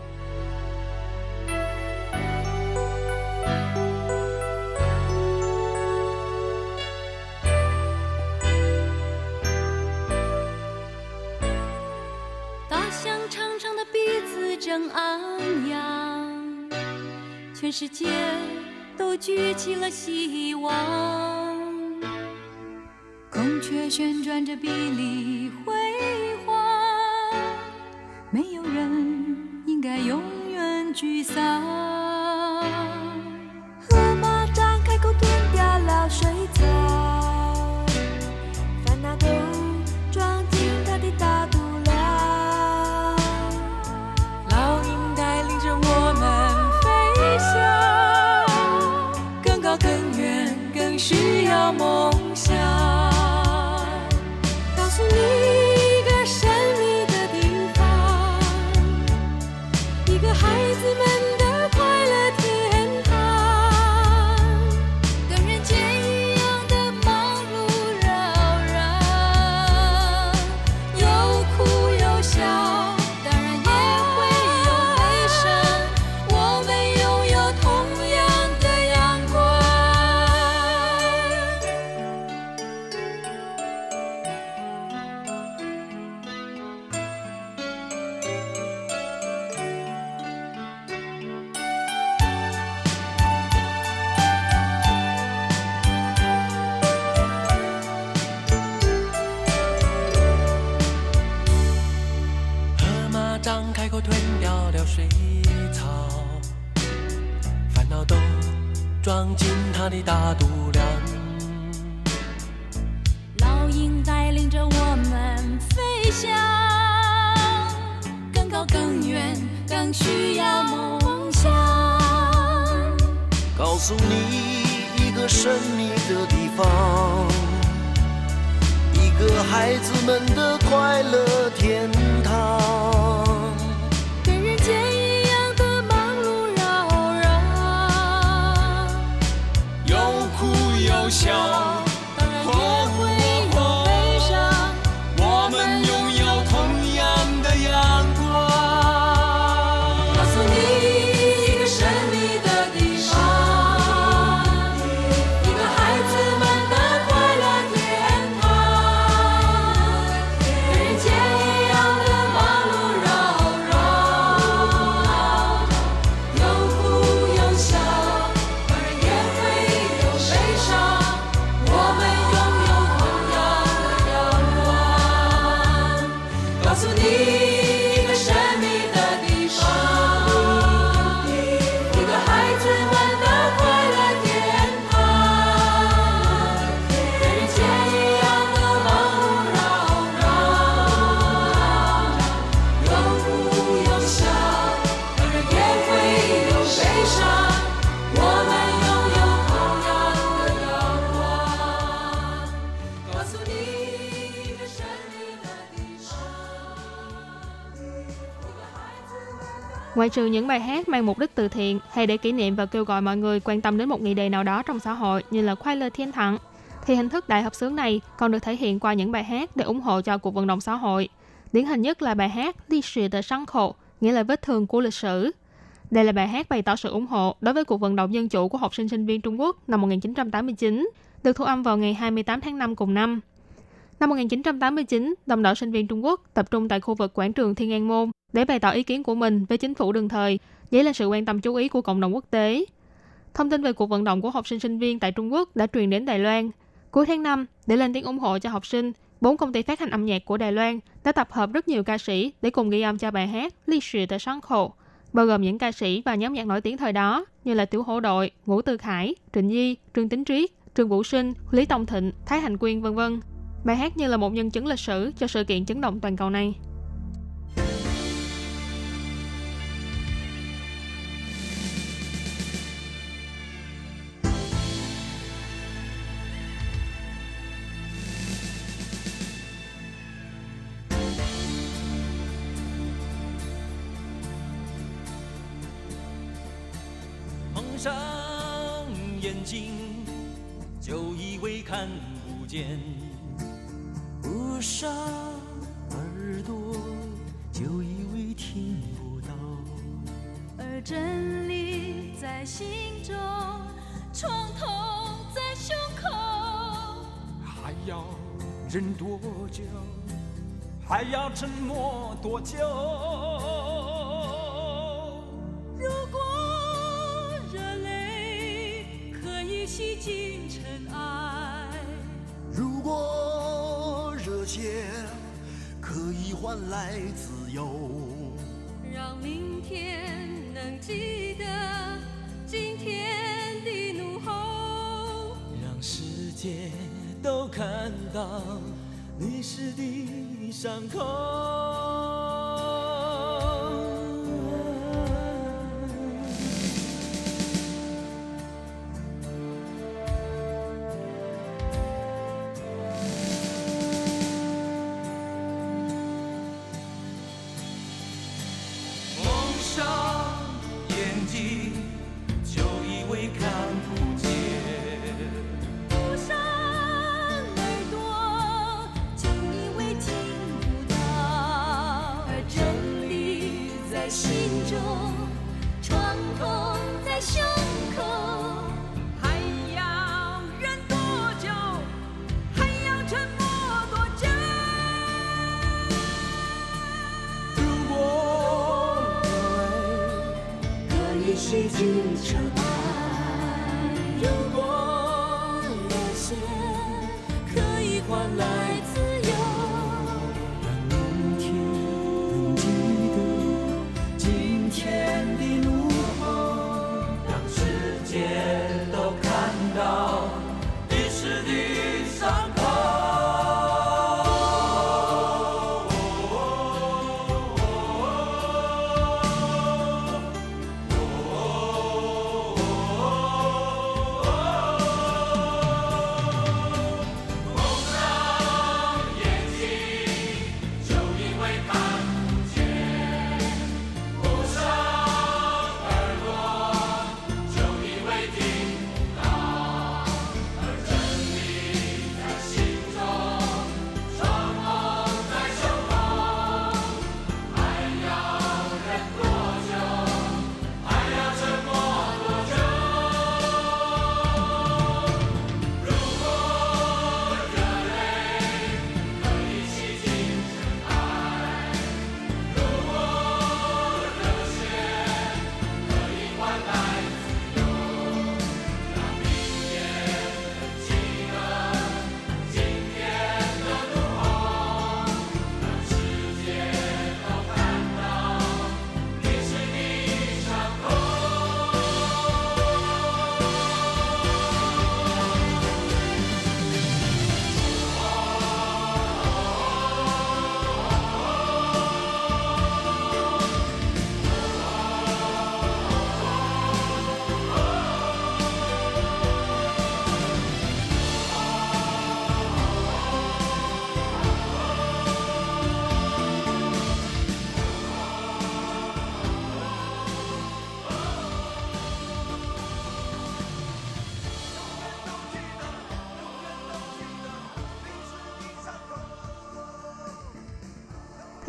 撞进他的大肚量。老鹰带领着我们飞翔，更高更远，更需要梦想。告诉你一个神秘的地方，一个孩子们的快乐天堂。跟人间一样的忙碌扰攘，有哭有笑。Ngoài trừ những bài hát mang mục đích từ thiện hay để kỷ niệm và kêu gọi mọi người quan tâm đến một nghị đề nào đó trong xã hội như là khoai lơ thiên thẳng, thì hình thức đại hợp xướng này còn được thể hiện qua những bài hát để ủng hộ cho cuộc vận động xã hội. Điển hình nhất là bài hát Lịch sử de sang khổ, nghĩa là vết thương của lịch sử. Đây là bài hát bày tỏ sự ủng hộ đối với cuộc vận động dân chủ của học sinh sinh viên Trung Quốc năm 1989, được thu âm vào ngày 28 tháng 5 cùng năm. Năm 1989, đồng đội sinh viên Trung Quốc tập trung tại khu vực quảng trường Thiên An Môn để bày tỏ ý kiến của mình với chính phủ đương thời, dấy lên sự quan tâm chú ý của cộng đồng quốc tế. Thông tin về cuộc vận động của học sinh sinh viên tại Trung Quốc đã truyền đến Đài Loan. Cuối tháng 5, để lên tiếng ủng hộ cho học sinh, 4 công ty phát hành âm nhạc của Đài Loan đã tập hợp rất nhiều ca sĩ để cùng ghi âm cho bài hát Lịch sử de sang khổ, bao gồm những ca sĩ và nhóm nhạc nổi tiếng thời đó như là Tiểu Hổ Đội, Ngũ Tư Khải, Trịnh Di, Trương Tính Triết, Trương Vũ Sinh, Lý Tông Thịnh, Thái Hành Quyên, v.v. Bài hát như là một nhân chứng lịch sử cho sự kiện chấn động toàn cầu này.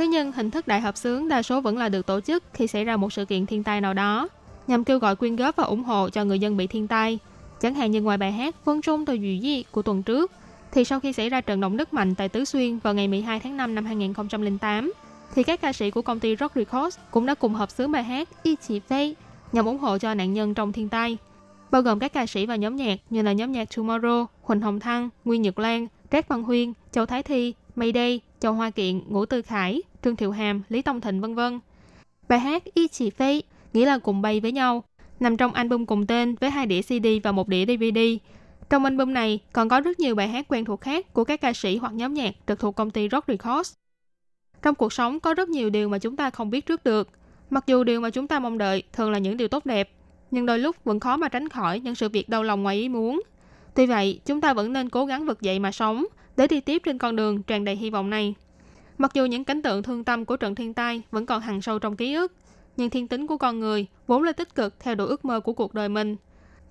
Thế nhưng, hình thức đại hợp xướng đa số vẫn là được tổ chức khi xảy ra một sự kiện thiên tai nào đó, nhằm kêu gọi quyên góp và ủng hộ cho người dân bị thiên tai. Chẳng hạn như ngoài bài hát Vân Trung Tôi Dù Di của tuần trước, thì sau khi xảy ra trận động đất mạnh tại Tứ Xuyên vào ngày 12 tháng 5 năm 2008, thì các ca sĩ của công ty Rock Records cũng đã cùng hợp xướng bài hát Ichi Fei nhằm ủng hộ cho nạn nhân trong thiên tai, bao gồm các ca sĩ và nhóm nhạc như là nhóm nhạc Tomorrow, Huỳnh Hồng Thăng, Nguyên Nhật Lan, Trác Văn Huyên, Châu Thái Thi, Mayday, Châu Hoa Kiện, Ngũ Tư Khải, Trương Thiệu Hàm, Lý Tông Thịnh, v.v. Bài hát Ichi Fei nghĩa là cùng bay với nhau, nằm trong album cùng tên với 2 đĩa CD và 1 đĩa DVD. Trong album này còn có rất nhiều bài hát quen thuộc khác của các ca sĩ hoặc nhóm nhạc trực thuộc công ty Rock Records. Trong cuộc sống có rất nhiều điều mà chúng ta không biết trước được. Mặc dù điều mà chúng ta mong đợi thường là những điều tốt đẹp, nhưng đôi lúc vẫn khó mà tránh khỏi những sự việc đau lòng ngoài ý muốn. Tuy vậy, chúng ta vẫn nên cố gắng vực dậy mà sống để đi tiếp trên con đường tràn đầy hy vọng này. Mặc dù những cảnh tượng thương tâm của trận thiên tai vẫn còn hằn sâu trong ký ức, nhưng thiên tính của con người vốn là tích cực theo đuổi ước mơ của cuộc đời mình.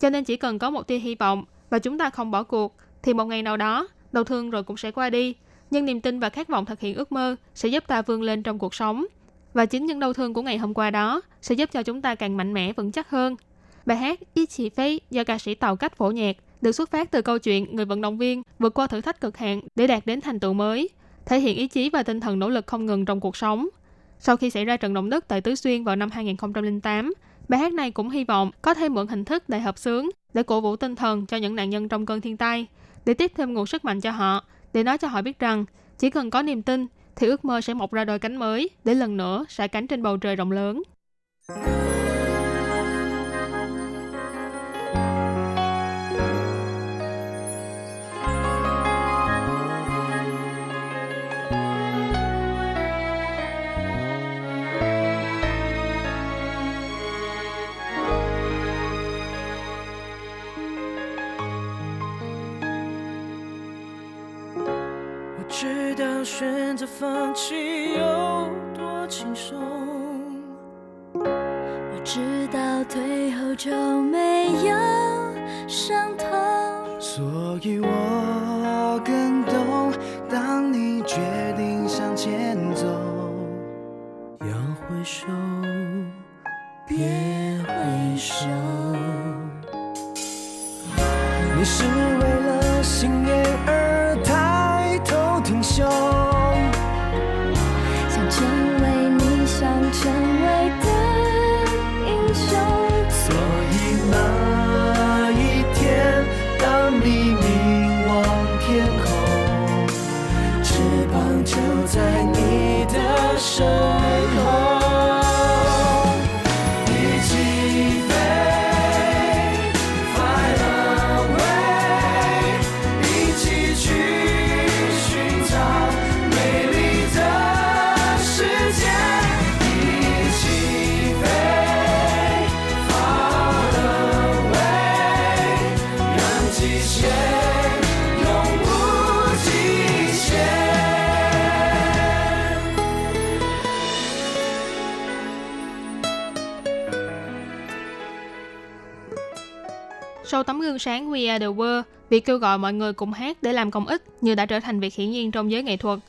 Cho nên chỉ cần có một tia hy vọng và chúng ta không bỏ cuộc, thì một ngày nào đó, đau thương rồi cũng sẽ qua đi. Nhưng niềm tin và khát vọng thực hiện ước mơ sẽ giúp ta vươn lên trong cuộc sống. Và chính những đau thương của ngày hôm qua đó sẽ giúp cho chúng ta càng mạnh mẽ vững chắc hơn. Bài hát Ichi Fei do ca sĩ Tàu Cách phổ nhạc được xuất phát từ câu chuyện người vận động viên vượt qua thử thách cực hạn để đạt đến thành tựu mới, thể hiện ý chí và tinh thần nỗ lực không ngừng trong cuộc sống. Sau khi xảy ra trận động đất tại Tứ Xuyên vào năm 2008, bài hát này cũng hy vọng có thể mượn hình thức đại hợp xướng để cổ vũ tinh thần cho những nạn nhân trong cơn thiên tai, để tiếp thêm nguồn sức mạnh cho họ, để nói cho họ biết rằng chỉ cần có niềm tin thì ước mơ sẽ mọc ra đôi cánh mới để lần nữa sải cánh trên bầu trời rộng lớn. Sau tấm gương sáng We Are The World, việc kêu gọi mọi người cùng hát để làm công ích như đã trở thành việc hiển nhiên trong giới nghệ thuật.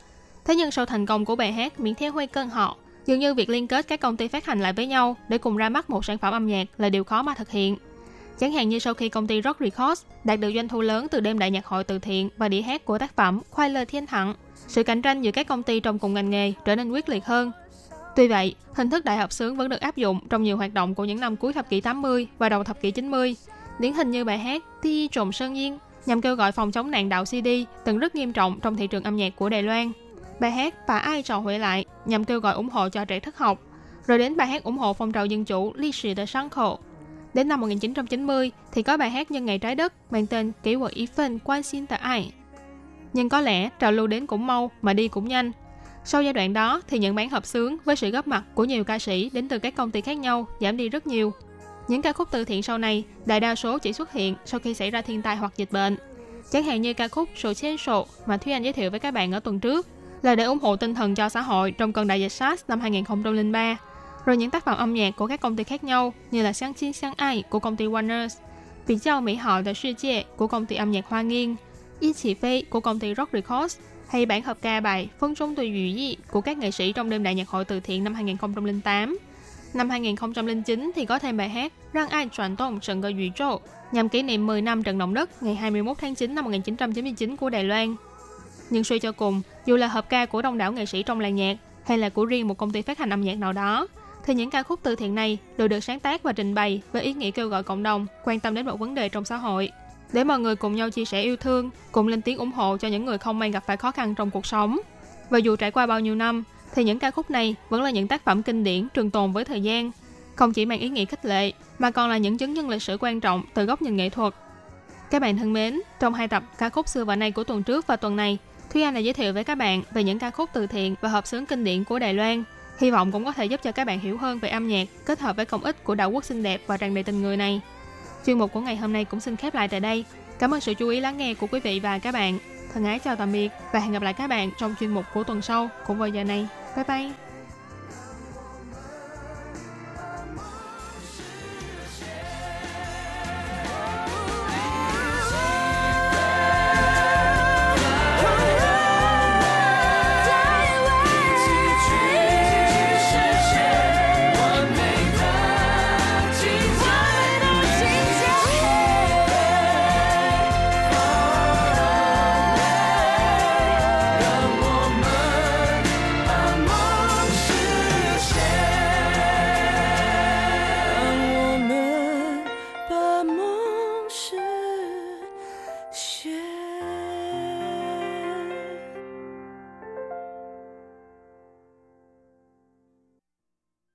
Thế nhưng sau thành công của bài hát Miễn Theo Huy Cơn Họ, dường như việc liên kết các công ty phát hành lại với nhau để cùng ra mắt một sản phẩm âm nhạc là điều khó mà thực hiện. Chẳng hạn như sau khi công ty Rock Records đạt được doanh thu lớn từ đêm đại nhạc hội từ thiện và đĩa hát của tác phẩm Khoai Lơ Thiên Thẳng, sự cạnh tranh giữa các công ty trong cùng ngành nghề trở nên quyết liệt hơn. Tuy vậy, hình thức đại hợp xướng vẫn được áp dụng trong nhiều hoạt động của những năm cuối thập kỷ 80 và đầu thập kỷ 90. Điển hình như bài hát Thi Trộm Sơn Yên nhằm kêu gọi phòng chống nạn đạo CD từng rất nghiêm trọng trong thị trường âm nhạc của Đài Loan. Bài hát Và Ai Trò Huệ Lại nhằm kêu gọi ủng hộ cho trẻ thất học. Rồi đến bài hát ủng hộ phong trào dân chủ Lý Sĩ Tờ Sáng Khổ. Đến năm 1990 thì có bài hát Nhân Ngày Trái Đất mang tên Kỷ Vật Ý Phân Quan Xin Tờ Ai. Nhưng có lẽ trào lưu đến cũng mau mà đi cũng nhanh. Sau giai đoạn đó thì những bản hợp xướng với sự góp mặt của nhiều ca sĩ đến từ các công ty khác nhau giảm đi rất nhiều. Những ca khúc từ thiện sau này, đại đa số chỉ xuất hiện sau khi xảy ra thiên tai hoặc dịch bệnh. Chẳng hạn như ca khúc Sổ Chen Sổ mà Thúy Anh giới thiệu với các bạn ở tuần trước là để ủng hộ tinh thần cho xã hội trong cơn đại dịch SARS năm 2003. Rồi những tác phẩm âm nhạc của các công ty khác nhau như là Sáng Chín Sáng Ai của công ty Warner, Vị Châu Mỹ Họ The Suy Chie của công ty âm nhạc Hoa Nghiên, Y Chỉ Phê của công ty Rock Records hay bản hợp ca bài Phân Trung Tùy Dĩ của các nghệ sĩ trong đêm đại nhạc hội từ thiện năm 2008. Năm 2009 thì có thêm bài hát Răng Ai Trọn Tông Sừng Gờ Dụy Trô nhằm kỷ niệm 10 năm trận động đất ngày 21 tháng 9 năm 1999 của Đài Loan. Nhưng suy cho cùng, dù là hợp ca của đông đảo nghệ sĩ trong làng nhạc hay là của riêng một công ty phát hành âm nhạc nào đó, thì những ca khúc từ thiện này đều được sáng tác và trình bày với ý nghĩa kêu gọi cộng đồng quan tâm đến một vấn đề trong xã hội, để mọi người cùng nhau chia sẻ yêu thương, cùng lên tiếng ủng hộ cho những người không may gặp phải khó khăn trong cuộc sống. Và dù trải qua bao nhiêu năm, thì những ca khúc này vẫn là những tác phẩm kinh điển trường tồn với thời gian, không chỉ mang ý nghĩa khích lệ mà còn là những chứng nhân lịch sử quan trọng từ góc nhìn nghệ thuật. Các bạn thân mến, trong hai tập ca khúc xưa và nay của tuần trước và tuần này, Thúy Anh đã giới thiệu với các bạn về những ca khúc từ thiện và hợp xướng kinh điển của Đài Loan. Hy vọng cũng có thể giúp cho các bạn hiểu hơn về âm nhạc kết hợp với công ích của đảo quốc xinh đẹp và tràn đầy tình người này. Chuyên mục của ngày hôm nay cũng xin khép lại tại đây. Cảm ơn sự chú ý lắng nghe của quý vị và các bạn. Thân ái chào tạm biệt và hẹn gặp lại các bạn trong chuyên mục của tuần sau cũng vào giờ này. Bye bye!